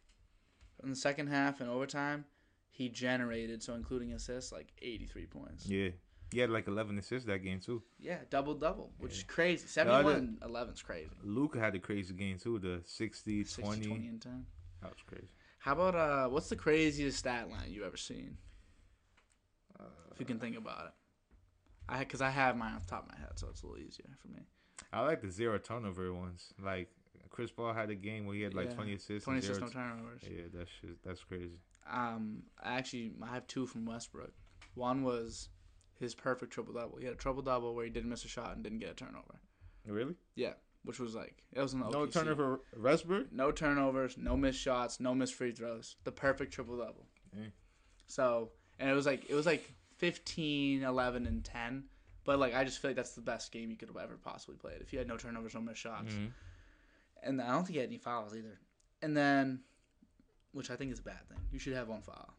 in the second half and overtime, he generated, so including assists, like 83 points. Yeah. He had, like, 11 assists that game, too. Yeah, double-double, which is crazy. 71-11 is crazy. Luka had a crazy game, too, the 60, 20, and 10. That was crazy. How about, what's the craziest stat line you've ever seen? If you can think about it. Because I have mine off the top of my head, so it's a little easier for me. I like the zero turnover ones. Like, Chris Paul had a game where he had, like, 20 assists. 20 assists, no turnovers. Yeah, that's crazy. I have two from Westbrook. One was his perfect triple-double. He had a triple-double where he didn't miss a shot and didn't get a turnover. Really? Yeah, which was, like, it was an OKC. No turnover for Westbrook? No turnovers, no missed shots, no missed free throws. The perfect triple-double. Dang. So, and it was like 15, 11, and 10. But, like, I just feel like that's the best game you could have ever possibly played. If you had no turnovers, no missed shots. Mm-hmm. And I don't think he had any fouls either. And then, which I think is a bad thing. You should have one foul.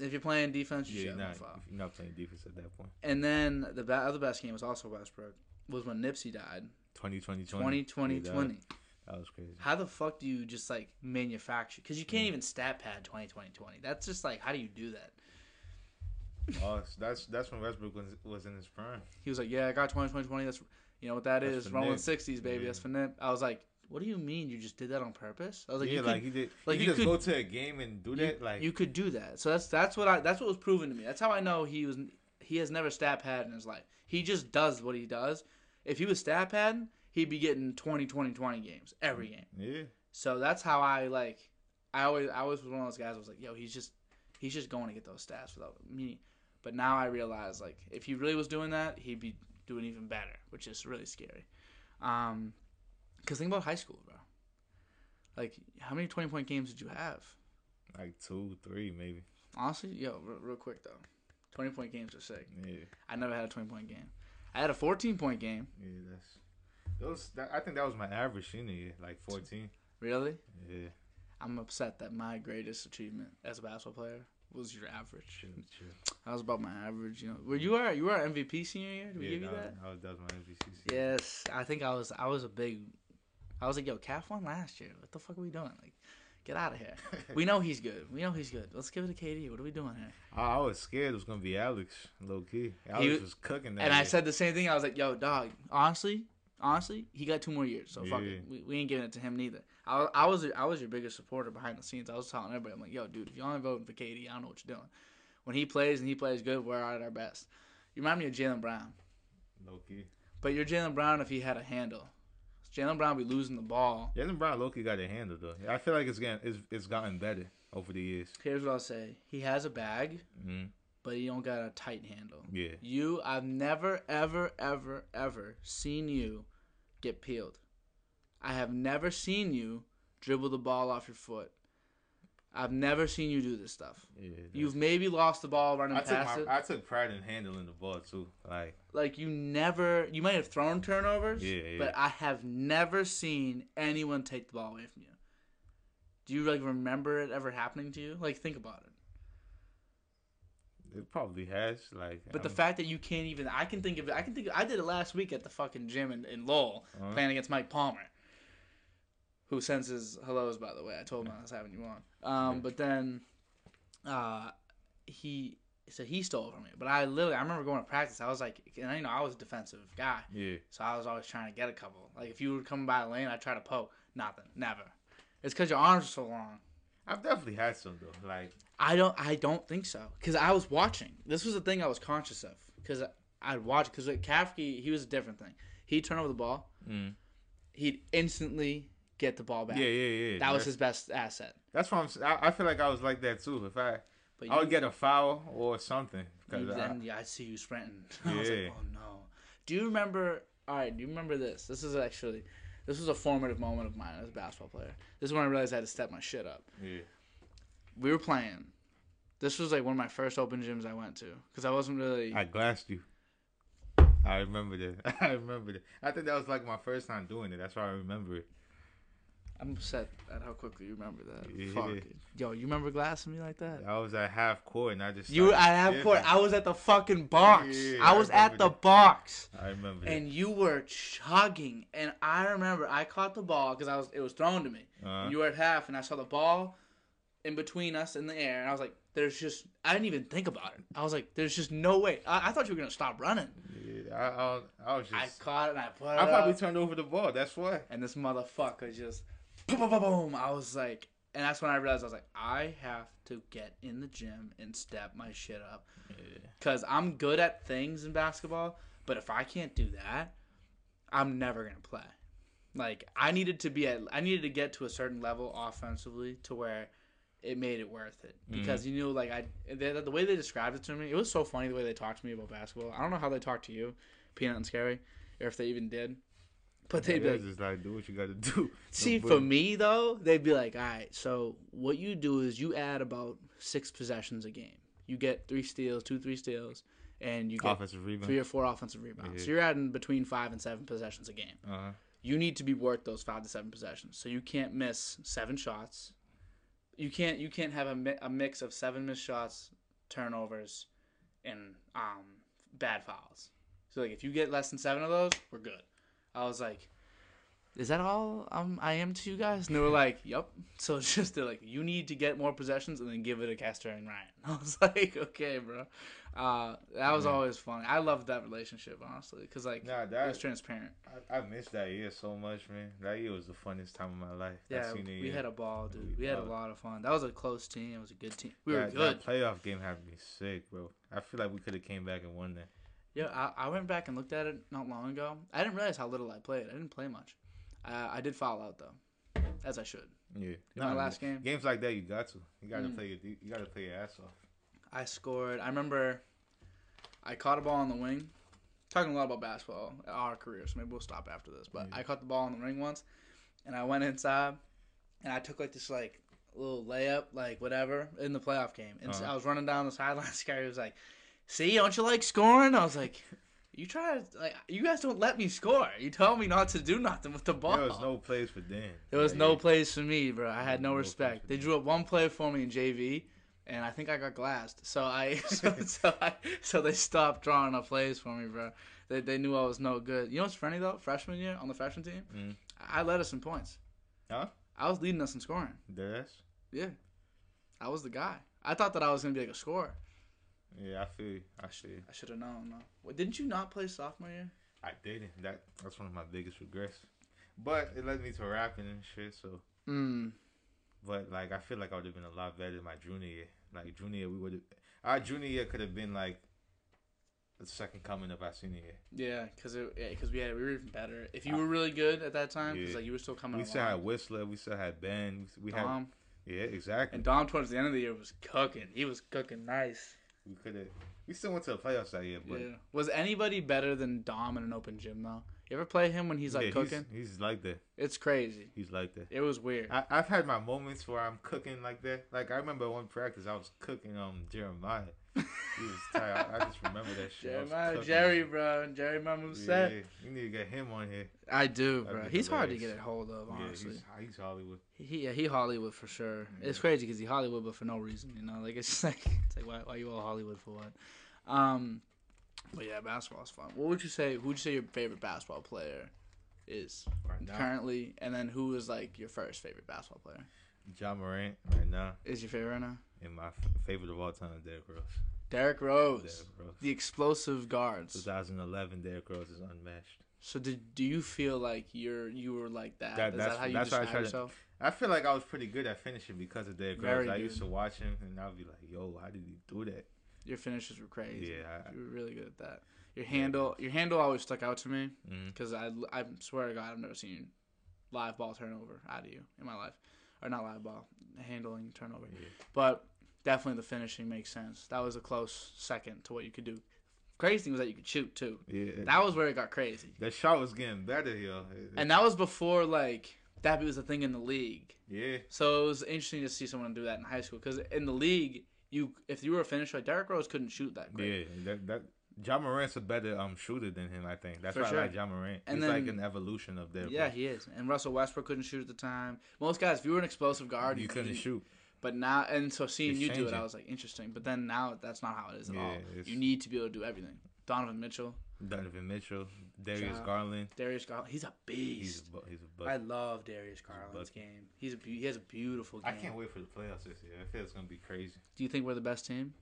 If you're playing defense, you should have one foul. You're not playing defense at that point. And then the other best game was also Westbrook, was when Nipsey died. 2020. That was crazy. How the fuck do you just, like, manufacture? Because you can't even stat pad 2020. That's just, like, how do you do that? Oh, that's when Westbrook was in his prime. He was like, "Yeah, I got 20, 20, 20. That's, you know what that is, rolling 60s, baby. Yeah. That's for Nip." I was like, "What do you mean? You just did that on purpose?" I was like, "Yeah, like he did. Like you just go to a game and do that. Like you could do that." So that's what was proven to me. That's how I know he has never stat pad in his life. He just does what he does. If he was stat padding, he'd be getting 20, 20, 20 games every game. Yeah. So that's how I always was one of those guys. I was like, "Yo, he's just going to get those stats without me." But now I realize, like, if he really was doing that, he'd be doing even better, which is really scary. Because think about high school, bro. Like, how many 20-point games did you have? Like 2, 3, maybe. Honestly, yo, real quick, though. 20-point games are sick. Yeah. I never had a 20-point game. I had a 14-point game. Yeah, I think that was my average senior year, like 14. Really? Yeah. I'm upset that my greatest achievement as a basketball player was your average. Sure. I was about my average, you know. Were you were MVP senior year? Did we give you that? That was my MVP senior year. Yes, I think I was like, yo, Caf won last year. What the fuck are we doing? Like, get out of here. We know he's good. Let's give it to KD. What are we doing here? I was scared it was gonna be Alex, low key. Alex was cooking that. And year. I said the same thing. I was like, yo, dog. Honestly, he got 2 more years. So fuck it. We ain't giving it to him neither. I was your biggest supporter behind the scenes. I was telling everybody, I'm like, yo, dude, if y'all ain't voting for KD, I don't know what you're doing. When he plays and he plays good, we're at our best. You remind me of Jaylen Brown. Low-key. But you're Jaylen Brown if he had a handle. Jaylen Brown be losing the ball. Jaylen Brown low-key got a handle, though. I feel like it's gotten better over the years. Here's what I'll say. He has a bag, but he don't got a tight handle. Yeah. I've never, ever, ever, ever seen you get peeled. I have never seen you dribble the ball off your foot. I've never seen you do this stuff. Yeah, you've maybe lost the ball running past it. I took pride in handling the ball, too. Like you might have thrown turnovers, but I have never seen anyone take the ball away from you. Do you, like, remember it ever happening to you? Like, think about it. It probably has. The fact that you can't even... I did it last week at the fucking gym in Lowell, playing against Mike Palmer. Who sends his hellos, by the way. I told him I was having you on. But then he said he stole it from me. But I remember going to practice. I was like, and I was a defensive guy. Yeah. So I was always trying to get a couple. Like, if you would come by the lane, I'd try to poke. Nothing. Never. It's because your arms are so long. I've definitely had some, though. Like, I don't think so. Because I was watching. This was the thing I was conscious of. Because I'd watch. Because with Kafke, he was a different thing. He'd turn over the ball. Mm. He'd instantly get the ball back. Yeah. That was his best asset. That's what I'm saying. I feel like I was like that, too. I would get a foul or something. I'd see you sprinting. Yeah. I was like, oh, no. Do you remember this? This was a formative moment of mine as a basketball player. This is when I realized I had to step my shit up. Yeah. We were playing. This was like one of my first open gyms I went to. Because I wasn't really... I glassed you. I remember that. I think that was like my first time doing it. That's why I remember it. I'm upset at how quickly you remember that. Yeah. Fuck. Yo, you remember glassing me like that? I was at half court and I just... You were at half court. I was at the fucking box. Yeah, I was at the box. I remember. And you were chugging. And I remember I caught the ball because it was thrown to me. Uh-huh. You were at half and I saw the ball in between us in the air. And I was like, I didn't even think about it. I was like, there's just no way. I thought you were going to stop running. Yeah, I was just... I caught it and I put it up. I probably turned over the ball. That's why. And this motherfucker just... Boom, boom, boom, boom. I was like, and that's when I realized I was like, I have to get in the gym and step my shit up, because I'm good at things in basketball, but if I can't do that, I'm never gonna play. Like, I needed to get to a certain level offensively to where it made it worth it, because you knew, like, the way they described it to me, it was so funny the way they talked to me about basketball. I don't know how they talked to you, Peanut and Scary, or if they even did. But they'd be like, just like, do what you gotta do. See, for me though, they'd be like, all right, so what you do is you add about 6 possessions a game. You get 3 steals, and you get 3 or 4 offensive rebounds. Yeah. So you're adding between 5 and 7 possessions a game. Uh-huh. You need to be worth those 5 to 7 possessions. So you can't miss 7 shots. You can't have a mix of 7 missed shots, turnovers, and bad fouls. So like, if you get less than 7 of those, we're good. I was like, is that all I am to you guys? And they were like, yep. So it's just, they're like, you need to get more possessions and then give it to Castor and Ryan. I was like, okay, bro. That was always fun. I loved that relationship, honestly, because, like, it was transparent. I missed that year so much, man. That year was the funnest time of my life. Yeah, we had a ball, dude. We had a lot of fun. That was a close team. It was a good team. We were good. That playoff game had me sick, bro. I feel like we could have came back and won that. Yeah, I went back and looked at it not long ago. I didn't realize how little I played. I didn't play much. I did foul out, though, as I should. Yeah. My last game. Games like that, you got to. You got to play your ass off. I scored. I remember I caught a ball on the wing. Talking a lot about basketball, our career, so maybe we'll stop after this. But I caught the ball on the wing once, and I went inside, and I took, like, this, like, little layup, like, whatever, in the playoff game. And I was running down the sideline. Scary was like, see, don't you like scoring? I was like, you guys don't let me score. You told me not to do nothing with the ball. There was no plays for Dan. There was no plays for me, bro. I had no respect. They drew up one play for me in JV, and I think I got glassed. So they stopped drawing up plays for me, bro. They knew I was no good. You know what's funny though? Freshman year on the freshman team, I led us in points. Huh? I was leading us in scoring. Yes. Yeah. I was the guy. I thought that I was gonna be like a scorer. Yeah, I feel you. I should have known. No. Wait, didn't you not play sophomore year? I didn't. That's one of my biggest regrets. But it led me to rapping and shit, so. But, like, I feel like I would have been a lot better in my junior year. Like, our junior year could have been, like, the second coming of our senior year. Yeah, because we were even better. If you were really good at that time, because, like, you were still coming along. We still had Whistler. We still had Ben. Dom. Yeah, exactly. And Dom, towards the end of the year, was cooking. He was cooking nice. We still went to the playoffs that year, but was anybody better than Dom in an open gym though? You ever play him when he's like cooking? He's like that. It's crazy. He's like that. It was weird. I've had my moments where I'm cooking like that. Like, I remember one practice I was cooking Jeremiah. He was tired. I just remember that shit. Jeremiah, Jerry, bro. Jerry, my moveset. Yeah, you need to get him on here. I do, bro. He's hard to get a hold of, honestly. Yeah, he's Hollywood. He Hollywood for sure. Yeah. It's crazy because he Hollywood, but for no reason, you know? Like, it's like why you all Hollywood for what? But yeah, basketball's fun. Who would you say your favorite basketball player is right now? Currently? And then who is, like, your first favorite basketball player? John Morant right now. Is your favorite right now? And my favorite of all time, Derrick Rose. Derrick Rose. The explosive guards. 2011, Derrick Rose is unmatched. So do you feel like you were like that? Is that how you describe yourself? I feel like I was pretty good at finishing because of Derrick Rose. I used to watch him, and I'd be like, yo, how did he do that? Your finishes were crazy. Yeah. You were really good at that. Your handle always stuck out to me because I swear to God, I've never seen live ball turnover out of you in my life. Or not live ball, handling turnover. Yeah. But definitely the finishing makes sense. That was a close second to what you could do. Crazy thing was that you could shoot, too. Yeah. That was where it got crazy. That shot was getting better, yo. And that was before, like, that was a thing in the league. Yeah. So it was interesting to see someone do that in high school. Because in the league, if you were a finisher, like, Derrick Rose couldn't shoot that great. Yeah, John Morant's a better shooter than him, I think. That's why I like John Morant. He's like an evolution of Derrick Rose. Yeah, he is. And Russell Westbrook couldn't shoot at the time. Most guys, if you were an explosive guard, you couldn't shoot. But now, and so seeing it's you changing. Do it, I was like, interesting. But then now, that's not how it is at all. You need to be able to do everything. Donovan Mitchell, Darius Garland. He's a beast. He's a I love Darius Garland's game. He has a beautiful game. I can't wait for the playoffs this year. I feel it's gonna be crazy. Do you think we're the best team?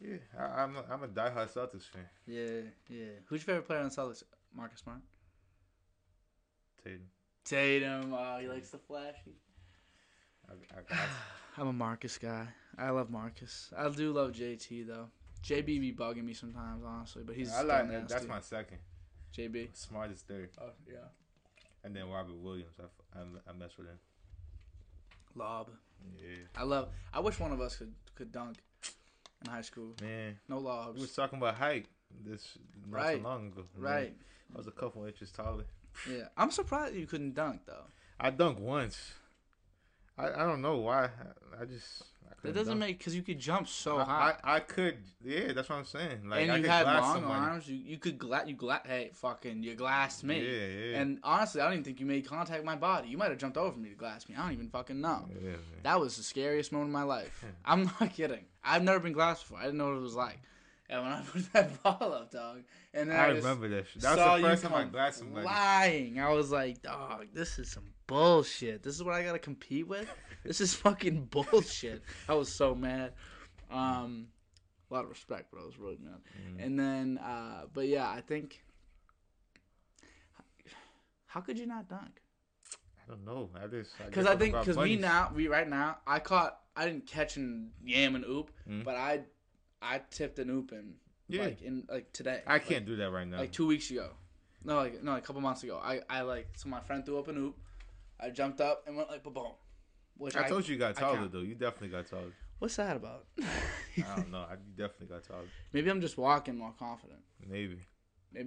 Yeah, I'm a diehard Celtics fan. Yeah. Who's your favorite player on the Celtics? Marcus Smart. Tatum. Oh, he likes the flashy. I'm a Marcus guy. I love Marcus. I do love JT though. JB be bugging me sometimes, honestly, but he's. I like that. That's my second. JB. Smart is third. Oh yeah. And then Robert Williams. I mess with him. Lob. Yeah. I wish one of us could dunk in high school. Man. No lobs. We was talking about height this not so long ago. Right. I was a couple inches taller. Yeah, I'm surprised you couldn't dunk though. I dunked once. I don't know why. I that doesn't dunk. Make because you could jump so high. I could, yeah. That's what I'm saying. Like, and you had long somebody. Arms. You could glass. Hey, fucking, you glassed me. Yeah. And honestly, I don't even think you made contact with my body. You might have jumped over me to glass me. I don't even fucking know. Yeah, that was the scariest moment of my life. I'm not kidding. I've never been glassed before. I didn't know what it was like. And when I put that ball up, dog, and then I remember that shit. That was the first time I glassed somebody. Lying, I was like, dog, this is some bullshit. This is what I gotta compete with. This is fucking bullshit. I was so mad. A lot of respect, bro. I was really mad. And then, but yeah, I think. How could you not dunk? I don't know. I didn't catch and yam and oop, but I tipped an oop in today. I can't do that right now. Like 2 weeks ago. No, a couple months ago. So my friend threw up an oop. I jumped up and went like ba-boom. Which I told you got taller, though. You definitely got taller. What's that about? I don't know. You definitely got taller. Maybe I'm just walking more confident. Maybe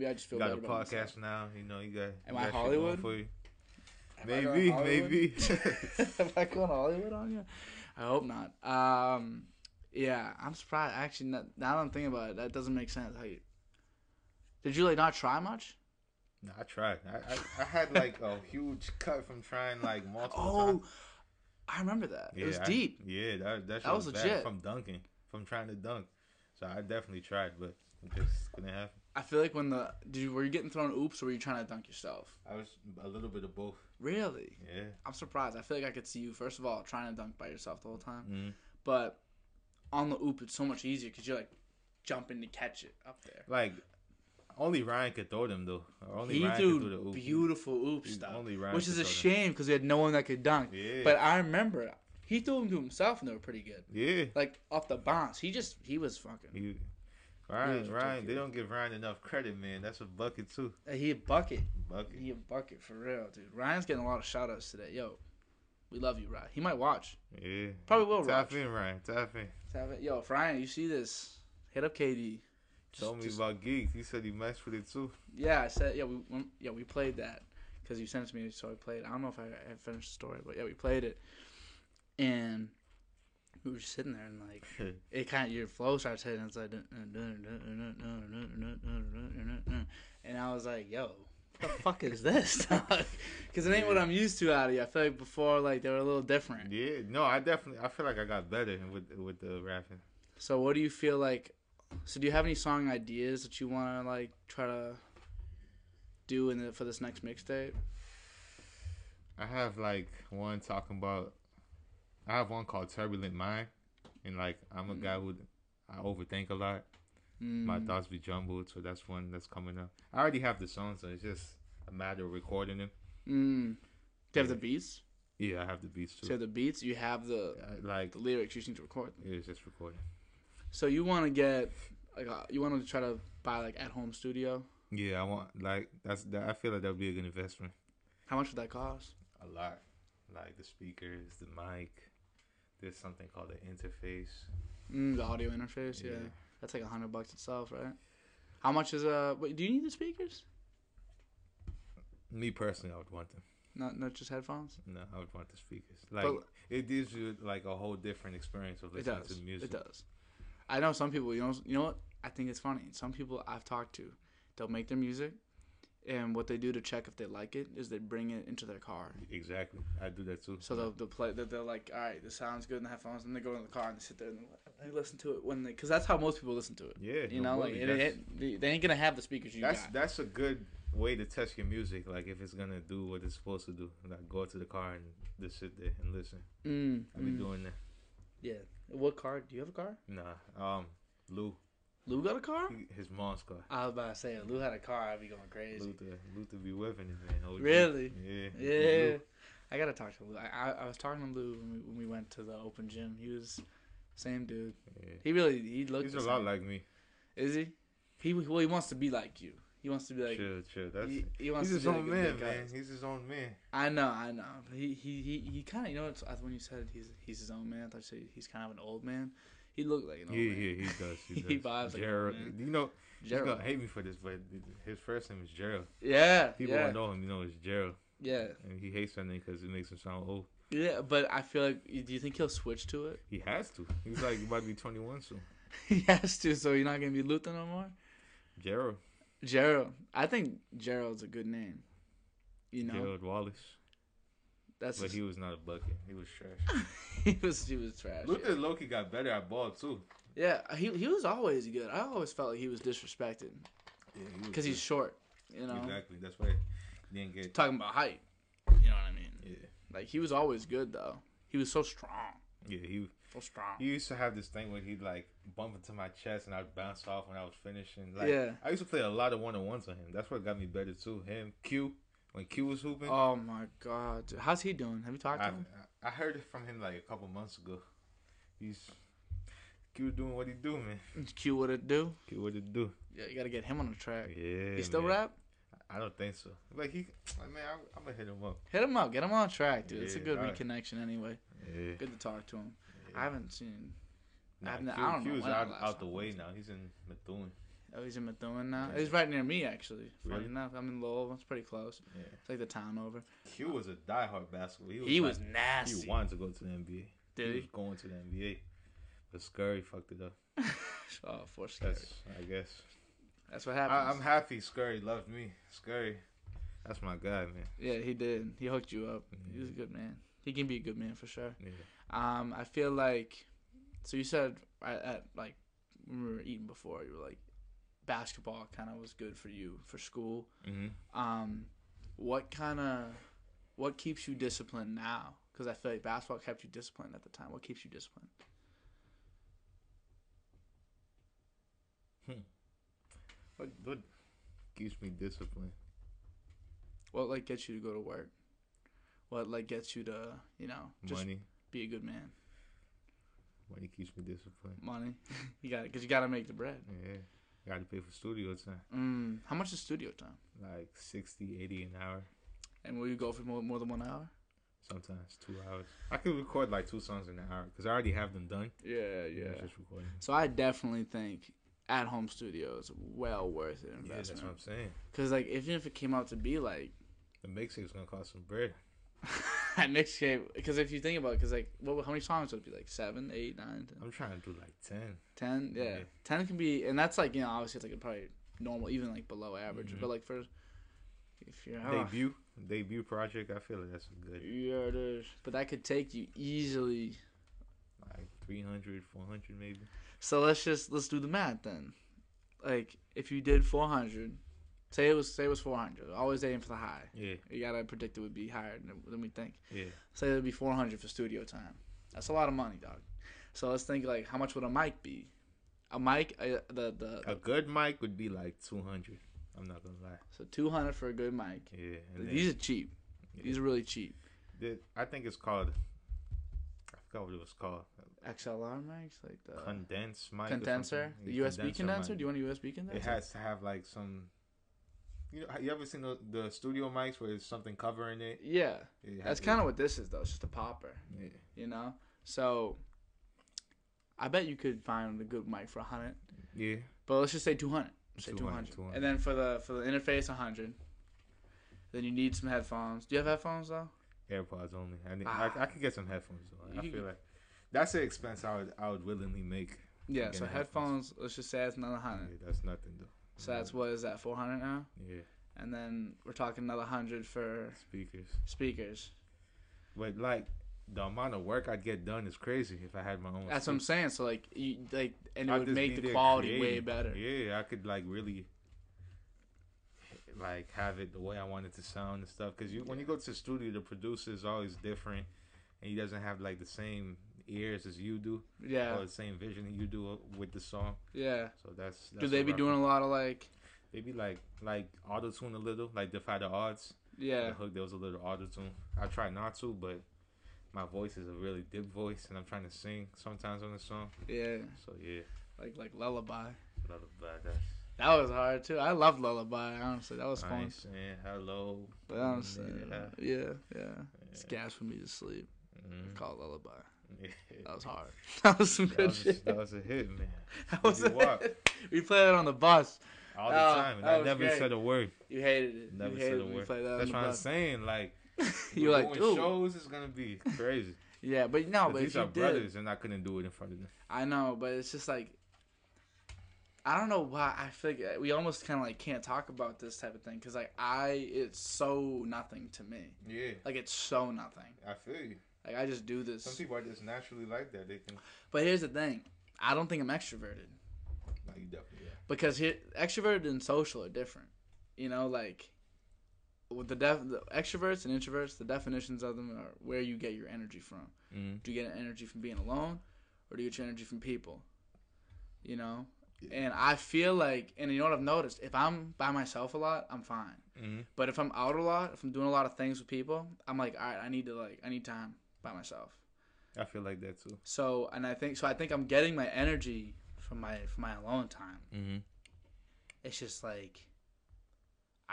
I just feel better about myself. You got a podcast now. You know, you got... Am I Hollywood? For you. Maybe. Am I going Hollywood on you? I hope not. Yeah, I'm surprised. Actually, now that I'm thinking about it, that doesn't make sense. Did you, like, not try much? No, I tried. I had, like, a huge cut from trying, like, multiple times. I remember that. Yeah, it was deep. Yeah, that was legit. Bad from trying to dunk. So I definitely tried, but it just couldn't happen. I feel like were you getting thrown oops or were you trying to dunk yourself? I was a little bit of both. Really? Yeah. I'm surprised. I feel like I could see you, first of all, trying to dunk by yourself the whole time. Mm-hmm. But on the oop, it's so much easier because you're, like, jumping to catch it up there. Like, only Ryan could throw them, though. He threw the oop. Beautiful oop stuff, which is a shame because we had no one that could dunk. Yeah. But I remember he threw them to himself, and they were pretty good. Yeah. Like, off the bounce. He was fucking. Ryan, they don't give Ryan enough credit, man. That's a bucket, too. He a bucket. He a bucket, for real, dude. Ryan's getting a lot of shout-outs today. Yo, we love you, Ryan. He might watch. Yeah. Probably will watch. Tap in, Ryan. Yo, if Ryan, you see this, hit up KD. Told me about Geek. He said he messed with it too. Yeah, I said we played that because you sent it to me, so I played. I don't know if I finished the story, but yeah, we played it, and we were just sitting there and like it kind of your flow starts hitting. It's like and I was like, yo, what the fuck is this? Because it ain't what I'm used to out of you. I feel like before like they were a little different. Yeah, no, I feel like I got better with the rapping. So what do you feel like? So do you have any song ideas that you want to, like, try to do for this next mixtape? I have one called Turbulent Mind. And like, I'm a guy who I overthink a lot. My thoughts be jumbled, so that's one that's coming up. I already have the song, so it's just a matter of recording them. Do you have the beats? Yeah, I have the beats too. So the beats, you have the like the lyrics. You just need to record them. Yeah, it's just recording. So you want to get like you want to try to buy like at home studio. Yeah, I want like I feel like that would be a good investment. How much would that cost? A lot, like the speakers, the mic. There's something called the interface. The audio interface, yeah. That's like $100 itself, right? How much is wait, do you need the speakers? Me personally, I would want them. Not just headphones? No, I would want the speakers. Like, but it gives you like a whole different experience of listening to music. It does. I know some people, you know what? I think it's funny. Some people I've talked to, they'll make their music, and what they do to check if they like it is they bring it into their car. Exactly. I do that too. So they'll play, they're like, all right, this sounds good in the headphones. And they go in the car and they sit there and they listen to it when they, because that's how most people listen to it. Yeah. You know, like they ain't going to have the speakers you got. That's a good way to test your music, like if it's going to do what it's supposed to do. Like go to the car and just sit there and listen. I've been doing that. Yeah. What car? Do you have a car? Nah. Lou. Lou got a car? His mom's car. I was about to say, if Lou had a car, I'd be going crazy. Luther be whipping it, man. OG. Really? Yeah. I got to talk to Lou. I was talking to Lou when we went to the open gym. He was same dude. Yeah. He looked He's the a same. Lot like me. Is he? Well, he wants to be like you. He wants to be like... Sure. He's his own man, man. He's his own man. I know. But he kind of... You know, when you said he's his own man, I thought you said he's kind of an old man. He looked like an old man. Yeah, he does. He vibes Gerald, like, you know, Gerald. He's going to hate me for this, but his first name is Gerald. Yeah, People don't know him, it's Gerald. Yeah. And he hates that name because it makes him sound old. Yeah, but I feel like, do you think he'll switch to it? He has to. He's like, you about to be 21 soon. He has to, so you're not going to be Luther no more? Gerald. I think Gerald's a good name. You know? Gerald Wallace. But he was not a bucket. He was trash. He was trash. Luther Loki got better at ball too. Yeah, he was always good. I always felt like he was disrespected. Yeah, because he's short. You know. Exactly. That's why he didn't get talking about height. You know what I mean? Yeah. Like he was always good though. He was so strong. Yeah, he used to have this thing where he'd like bump into my chest and I'd bounce off when I was finishing. Like I used to play a lot of one-on-ones on him. That's what got me better too. Him, Q. When Q was hooping. Oh, my God. How's he doing? Have you talked to him? I heard it from him like a couple months ago. Q doing what he do, man. Q what it do. Yeah, you got to get him on the track. Yeah, he still rap? I don't think so. Like, I'm going to hit him up. Hit him up. Get him on track, dude. Yeah, it's a good reconnection anyway. Yeah. Good to talk to him. Yeah. I haven't seen... I don't know. Q's out the way now. He's in Methuen. Oh, he's in Methuen now? Yeah. He's right near me, actually. Funny enough. I'm in Lowell. It's pretty close. Yeah. It's like the town over. Q was a diehard basketball. He was nasty. He wanted to go to the NBA. Did he? He was going to the NBA. But Scurry fucked it up. Oh, for Scurry. I guess. That's what happened. I'm happy Scurry loved me. Scurry. That's my guy, man. Yeah, he did. He hooked you up. Yeah. He was a good man. He can be a good man for sure. Yeah. I feel like... So you said at like when we were eating before, you were like, basketball kind of was good for you for school. What keeps you disciplined now? Because I feel like basketball kept you disciplined at the time. What keeps you disciplined? What keeps me disciplined? What like gets you to go to work? What like gets you to just money. Be a good man? Money keeps me disciplined. Money, because you gotta make the bread. Yeah. Got to pay for studio time. How much is studio time? Like 60, 80 an hour. And will you go for more than 1 hour? Sometimes 2 hours. I could record like 2 songs in an hour because I already have them done. Yeah. Just recording. So I definitely think at-home studio is well worth it. Yeah, that's what I'm saying. Because like, even if it came out to be like... The mixtape's going to cost some bread. That mixtape, because if you think about it, because like, how many songs would it be? Like 7, 8, 9, 10? I'm trying to do like 10. 10, yeah. 10 can be, and that's like, obviously it's like probably normal, even like below average. But like for, if you're debut project, I feel like that's good. Yeah, it is. But that could take you easily, like 300, 400 maybe. So let's do the math then. Like if you did 400. Say it was 400. Always aiming for the high. Yeah. You gotta predict it would be higher than we think. Yeah. Say it would be 400 for studio time. That's a lot of money, dog. So let's think, like, how much would a mic be? A mic, a good mic would be like $200. I'm not gonna lie. So $200 for a good mic. Yeah. These are cheap. Yeah. These are really cheap. I think it's called, I forgot what it was called. XLR mics, like the condensed mic. Condenser, the USB condenser. Mic. Do you want a USB condenser? It has to have like some. You know, you ever seen the studio mics where there's something covering it? Yeah. That's kind of what this is though. It's just a popper. Yeah. You know, so. I bet you could find a good mic for $100. Yeah. But let's just say $200. Say $200. And then for the interface, $100. Then you need some headphones. Do you have headphones though? AirPods only. I could get some headphones though. I feel like that's an expense I would willingly make. Yeah. So headphones, let's just say that's another $100. Yeah, that's nothing though. So that's what is that, $400 now? Yeah. And then we're talking another $100 for speakers. But like. The amount of work I'd get done is crazy if I had my own. That's what I'm saying. So like, and it would make the quality way better. Yeah, I could like really, like have it the way I want it to sound and stuff. Because when you go to the studio, the producer is always different, and he doesn't have like the same ears as you do. Yeah. Or the same vision that you do with the song. Yeah. So that's do they be doing a lot of like? They be like auto tune a little, like Defy the Odds. Yeah. The hook there was a little auto tune. I try not to, but. My voice is a really deep voice, and I'm trying to sing sometimes on the song. Yeah. So, yeah. Like Lullaby. That was hard, too. I love Lullaby, honestly. That was fun. Saying hello. But honestly, yeah. It's gas for me to sleep. Mm-hmm. I call it Lullaby. Yeah. That was hard. That was some good shit. That was a hit, man. That was a hit. We played it on the bus. All the time, and I never said a word. You hated it. Never said a word. That's what I'm saying, like... You're like, dude. Shows is gonna be crazy. Yeah, but no, but these are brothers, and I couldn't do it in front of them. I know, but it's just like, I don't know why. I feel like we almost kind of like can't talk about this type of thing because like it's so nothing to me. Yeah, like it's so nothing. I feel you. Like I just do this. Some people are just naturally like that. They can. But here's the thing. I don't think I'm extroverted. No, you definitely are. Because extroverted and social are different. You know, like. With the extroverts and introverts, the definitions of them are where you get your energy from. Mm-hmm. Do you get energy from being alone, or do you get your energy from people? You know, and I feel like, and you know what I've noticed, if I'm by myself a lot, I'm fine. Mm-hmm. But if I'm out a lot, if I'm doing a lot of things with people, I'm like, all right, I need time by myself. I feel like that too. So, and I think I'm getting my energy from my alone time. Mm-hmm. It's just like.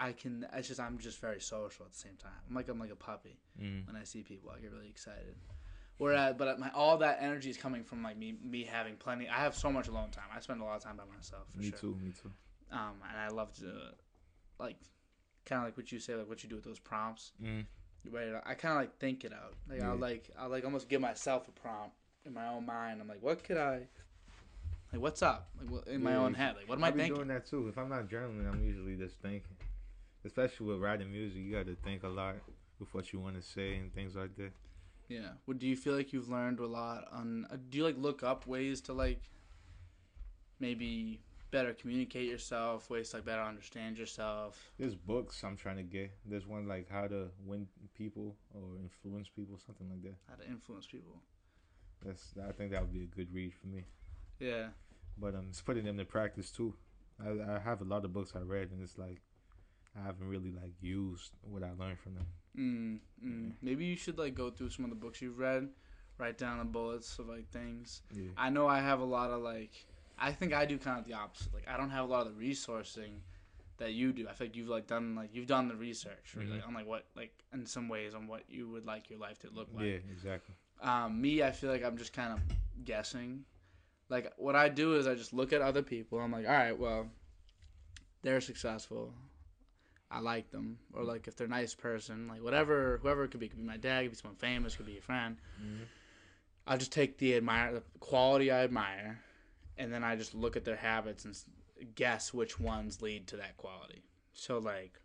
I'm just very social at the same time. I'm like a puppy when I see people. I get really excited. All that energy is coming from like me having plenty. I have so much alone time. I spend a lot of time by myself. Me too. And I love to like kind of like what you say, like what you do with those prompts. Mm. I kind of like think it out. Like yeah. I almost give myself a prompt in my own mind. I'm like, what could I? Like what's up? Like in my own head. Like what am I thinking? Doing that too. If I'm not journaling, I'm usually just thinking. Especially with writing music, you got to think a lot with what you want to say and things like that. Yeah. Well, do you feel like you've learned a lot on... do you, like, look up ways to, like, maybe better communicate yourself, ways to, like, better understand yourself? There's books I'm trying to get. There's one, like, How to Win People or Influence People, something like that. How to Influence People. I think that would be a good read for me. Yeah. But it's putting them to practice, too. I have a lot of books I read, and it's like... I haven't really, like, used what I learned from them. Yeah. Maybe you should, like, go through some of the books you've read, write down the bullets of, like, things. Yeah. I know I have a lot of, like... I think I do kind of the opposite. Like, I don't have a lot of the resourcing that you do. I think you've, like, done, like... You've done the research, right? Mm-hmm. Like, on, like, what... Like, in some ways, on what you would like your life to look like. Yeah, exactly. Me, I feel like I'm just kind of guessing. Like, what I do is I just look at other people. I'm like, all right, well, they're successful... I like them, or like if they're a nice person, like whatever, whoever it could be. It could be my dad, it could be someone famous, it could be a friend. Mm-hmm. I just take the quality I admire, and then I just look at their habits and guess which ones lead to that quality. So like,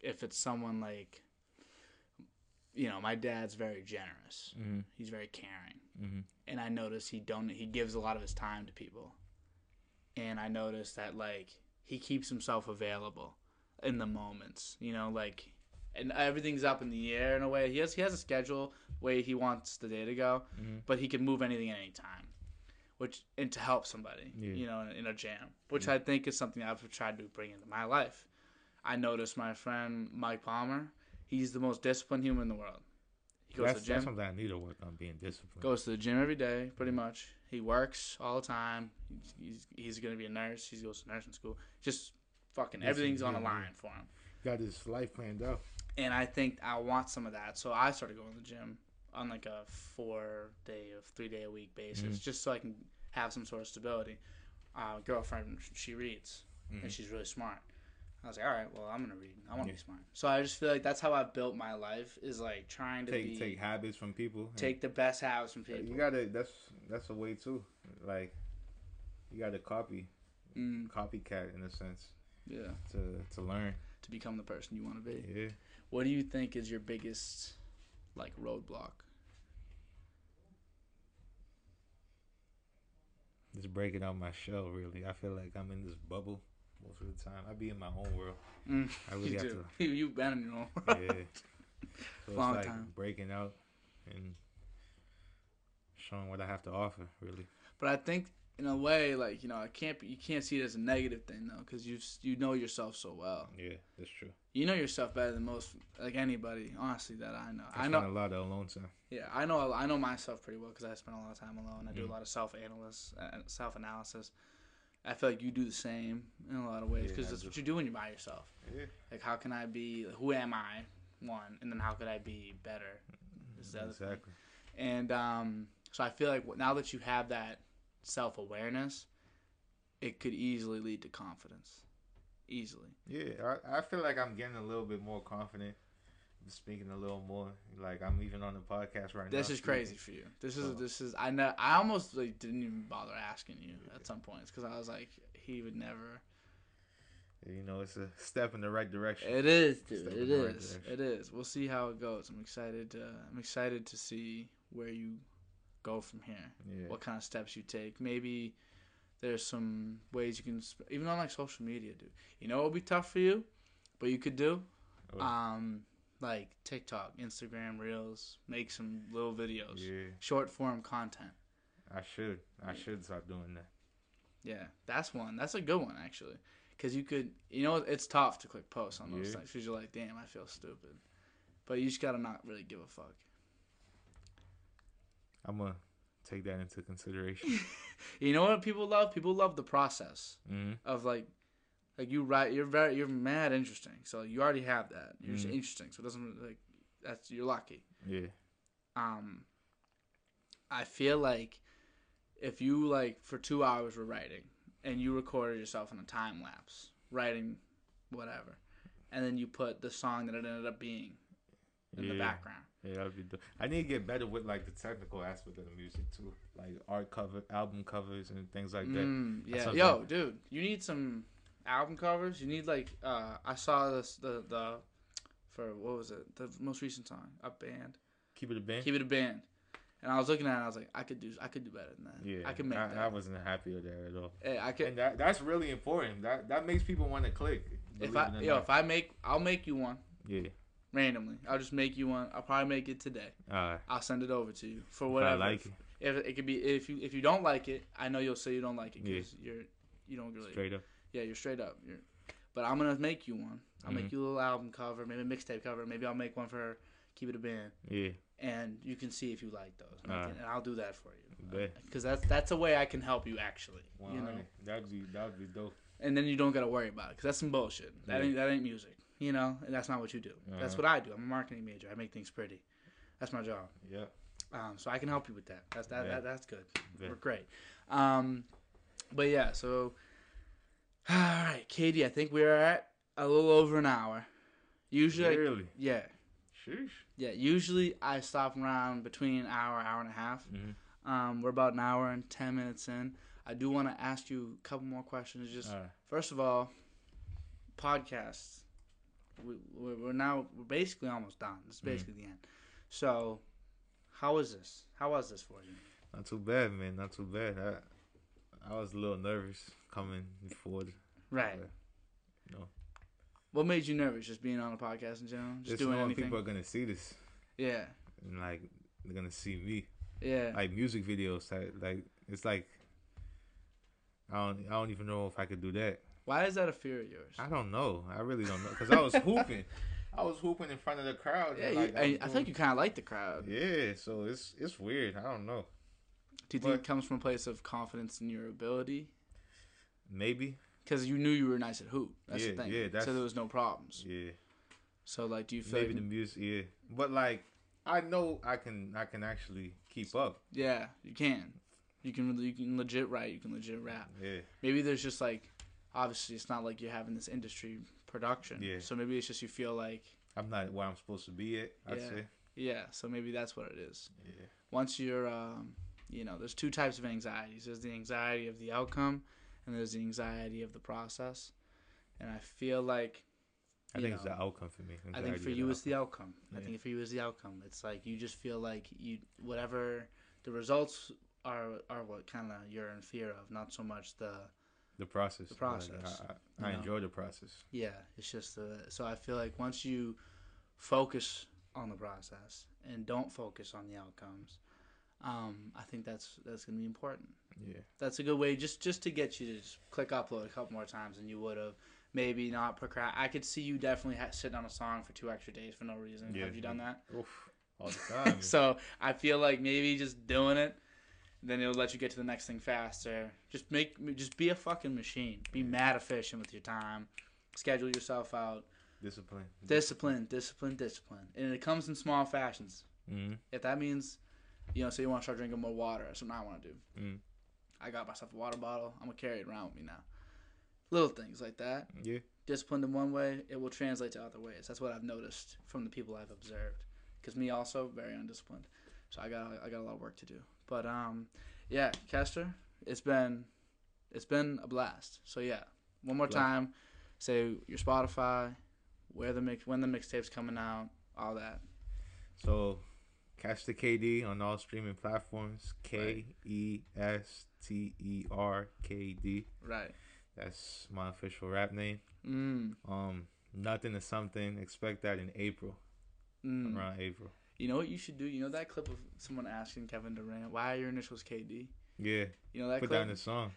if it's someone like, you know, my dad's very generous, mm-hmm. he's very caring, mm-hmm. and I notice he gives a lot of his time to people, and I notice that like he keeps himself available. In the moments, you know, like, and everything's up in the air in a way. He has a schedule way he wants the day to go, mm-hmm. but he can move anything at any time. and to help somebody, you know, in a jam, which I think is something I've tried to bring into my life. I noticed my friend Mike Palmer, he's the most disciplined human in the world. He goes to the gym. That's something I need to work on, being disciplined. Goes to the gym every day, pretty much. He works all the time. He's going to be a nurse. He goes to nursing school. Just fucking everything's on the line for him. Got his life planned out. And I think I want some of that. So I started going to the gym on like a 4-day or 3-day-a-week basis, just so I can have some sort of stability. Girlfriend, she reads, and she's really smart. I was like, all right, well, I'm going to read. I want to be smart. So I just feel like that's how I've built my life, is like trying to take habits from people. Take the best habits from people. You got to, that's a way too. Like, you got to copy, copycat in a sense. Yeah. To learn. To become the person you want to be. Yeah. What do you think is your biggest, like, roadblock? Just breaking out my shell, really. I feel like I'm in this bubble. Most of the time, I be in my own world. I really have to. You've been in your own world. Yeah. So long it's like time. Breaking out and showing what I have to offer, really. But I think, in a way, like, you know, you can't see it as a negative thing, though, because you know yourself so well. Yeah, that's true. You know yourself better than most, like, anybody, honestly, that I know. I spend a lot of alone time. Yeah, I know myself pretty well because I spend a lot of time alone. I do a lot of self-analysis. I feel like you do the same in a lot of ways because that's what you do when you're by yourself. Yeah. Like, how can I be? Like, who am I? One, and then how could I be better? Is the other exactly. Thing. And so I feel like now that you have that self-awareness, it could easily lead to confidence. Easily. Yeah, I feel like I'm getting a little bit more confident. I'm speaking a little more. Like, I'm even on the podcast right now. This is crazy for you. This is. I almost like didn't even bother asking you at some points because I was like, he would never. You know, it's a step in the right direction. It is, dude. It is. It is. We'll see how it goes. I'm excited to see where you go from here. Yeah. What kind of steps you take. Maybe there's some ways you can, even on like social media, dude. You know, it'll be tough for you, but you could do. Like TikTok, Instagram Reels, make some little videos, short form content. I should start doing that. Yeah, that's one. That's a good one actually, because it's tough to click post on those things because you're like, damn, I feel stupid, but you just gotta not really give a fuck. I'm gonna take that into consideration. You know what people love? People love the process of like you write, you're mad interesting. So you already have that. You're just interesting. So it doesn't you're lucky. Yeah. I feel like if you for 2 hours were writing and you recorded yourself in a time lapse writing whatever, and then you put the song that it ended up being in the background. Yeah, that'd be dope. I need to get better with like the technical aspect of the music too, like art cover, album covers, and things like that. Yeah. Yo, dude, you need some. Album covers, you need like I saw this the most recent song, a band, Keep It A Band, and I was looking at it and I was like, I could do better than that. Yeah, I could make that. I wasn't happy with that at all. Hey, I could, and that's really important. That makes people want to click. I'll make you one. Yeah. Randomly, I'll just make you one. I'll probably make it today. I'll send it over to you for whatever. If I like it. If it could be if you don't like it, I know you'll say you don't like it because you don't really straight up. Yeah, you're straight up. But I'm going to make you one. I'll make you a little album cover, maybe a mixtape cover. Maybe I'll make one for Keep It A Band. Yeah. And you can see if you like those. And I'll do that for you. Because that's a way I can help you, actually. Wow. You know? That'd be dope. And then you don't got to worry about it. Because that's some bullshit. That ain't music. You know? And that's not what you do. That's what I do. I'm a marketing major. I make things pretty. That's my job. Yeah. So I can help you with that. That's good. Yeah. We're great. But yeah, so... All right, Katie, I think we're at a little over an hour. Usually, really? Yeah. Sheesh. Yeah, usually I stop around between an hour, hour and a half. Mm-hmm. We're about an hour and 10 minutes in. I do want to ask you a couple more questions. Just first of all, podcasts. We're basically almost done. It's basically the end. So, how was this for you? Not too bad, man. Not too bad. I was a little nervous coming forward. Right. No. What made you nervous? Just being on a podcast in general? Just doing anything? People are going to see this. Yeah. And, like, they're going to see me. Yeah. Like, music videos. Like, it's like I don't even know if I could do that. Why is that a fear of yours? I don't know. I really don't know. Because I was hooping. I was hooping in front of the crowd. Yeah, like, I think you kind of like the crowd. Yeah, so it's weird. I don't know. Do you think it comes from a place of confidence in your ability? Maybe. Because you knew you were nice at hoop. That's the thing. Yeah, so there was no problems. Yeah. So, like, do you feel... Maybe like, the music, yeah. But, like, I know I can actually keep up. Yeah, you can. You can legit write. You can legit rap. Yeah. Maybe there's just, like... Obviously, it's not like you're having this industry production. Yeah. So maybe it's just you feel like... I'm not where I'm supposed to be at, I'd say. Yeah, so maybe that's what it is. Yeah. Once you're... there's two types of anxieties. There's the anxiety of the outcome, and there's the anxiety of the process. And I feel like... I think it's the outcome for me. Anxiety, I think for you it's the outcome. Yeah. I think for you it's the outcome. It's like you just feel like you... Whatever the results are what kind of you're in fear of, not so much the... The process. The process. Like, I enjoy the process. Yeah, it's just so I feel like once you focus on the process and don't focus on the outcomes, I think that's gonna be important. Yeah, that's a good way just to get you to just click upload a couple more times than you would have. Maybe not procrastinate. I could see you definitely sitting on a song for 2 extra days for no reason. Yeah. Have you done that? Oof, all the time. So I feel like maybe just doing it. Then it'll let you get to the next thing faster. Just be a fucking machine. Be mad efficient with your time. Schedule yourself out. Discipline. And it comes in small fashions. Mm-hmm. If that means, say you want to start drinking more water, that's what I want to do. Mm-hmm. I got myself a water bottle. I'm going to carry it around with me now. Little things like that. Yeah. Disciplined in one way, it will translate to other ways. That's what I've noticed from the people I've observed. Because me also, very undisciplined. So I got a lot of work to do. But Kester, it's been a blast. So yeah, one more time, say your Spotify, when the mixtape's coming out, all that. So, Kester KD on all streaming platforms. KESTERKD. Right. That's my official rap name. Nothing to something. Expect that in April. Around April. You know what you should do? You know that clip of someone asking Kevin Durant, why are your initials KD? Yeah. You know that clip? Put that in a song.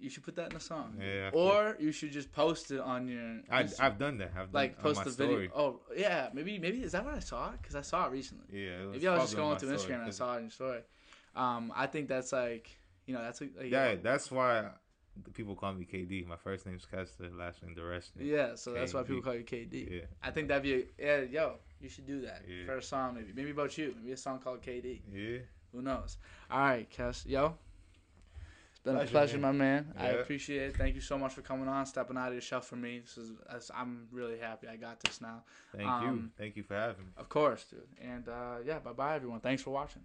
You should put that in a song. Yeah. Or you should just post it on your Instagram. I've done that. Post the video. Oh, yeah. Maybe is that what I saw? Because I saw it recently. Yeah. It was maybe I was just going through Instagram and I saw it in your story. I think that's that's... that's why people call me KD. My first name's Kester, last name Durant. Yeah, so that's why people call you KD. Yeah. I think that'd be... You should do that. Yeah. First song, maybe. Maybe about you. Maybe a song called KD. Yeah. Who knows? All right, Kes. Yo. It's been a pleasure, man. My man. Yeah. I appreciate it. Thank you so much for coming on, stepping out of your shell for me. I'm really happy I got this now. Thank you. Thank you for having me. Of course, dude. And bye-bye, everyone. Thanks for watching.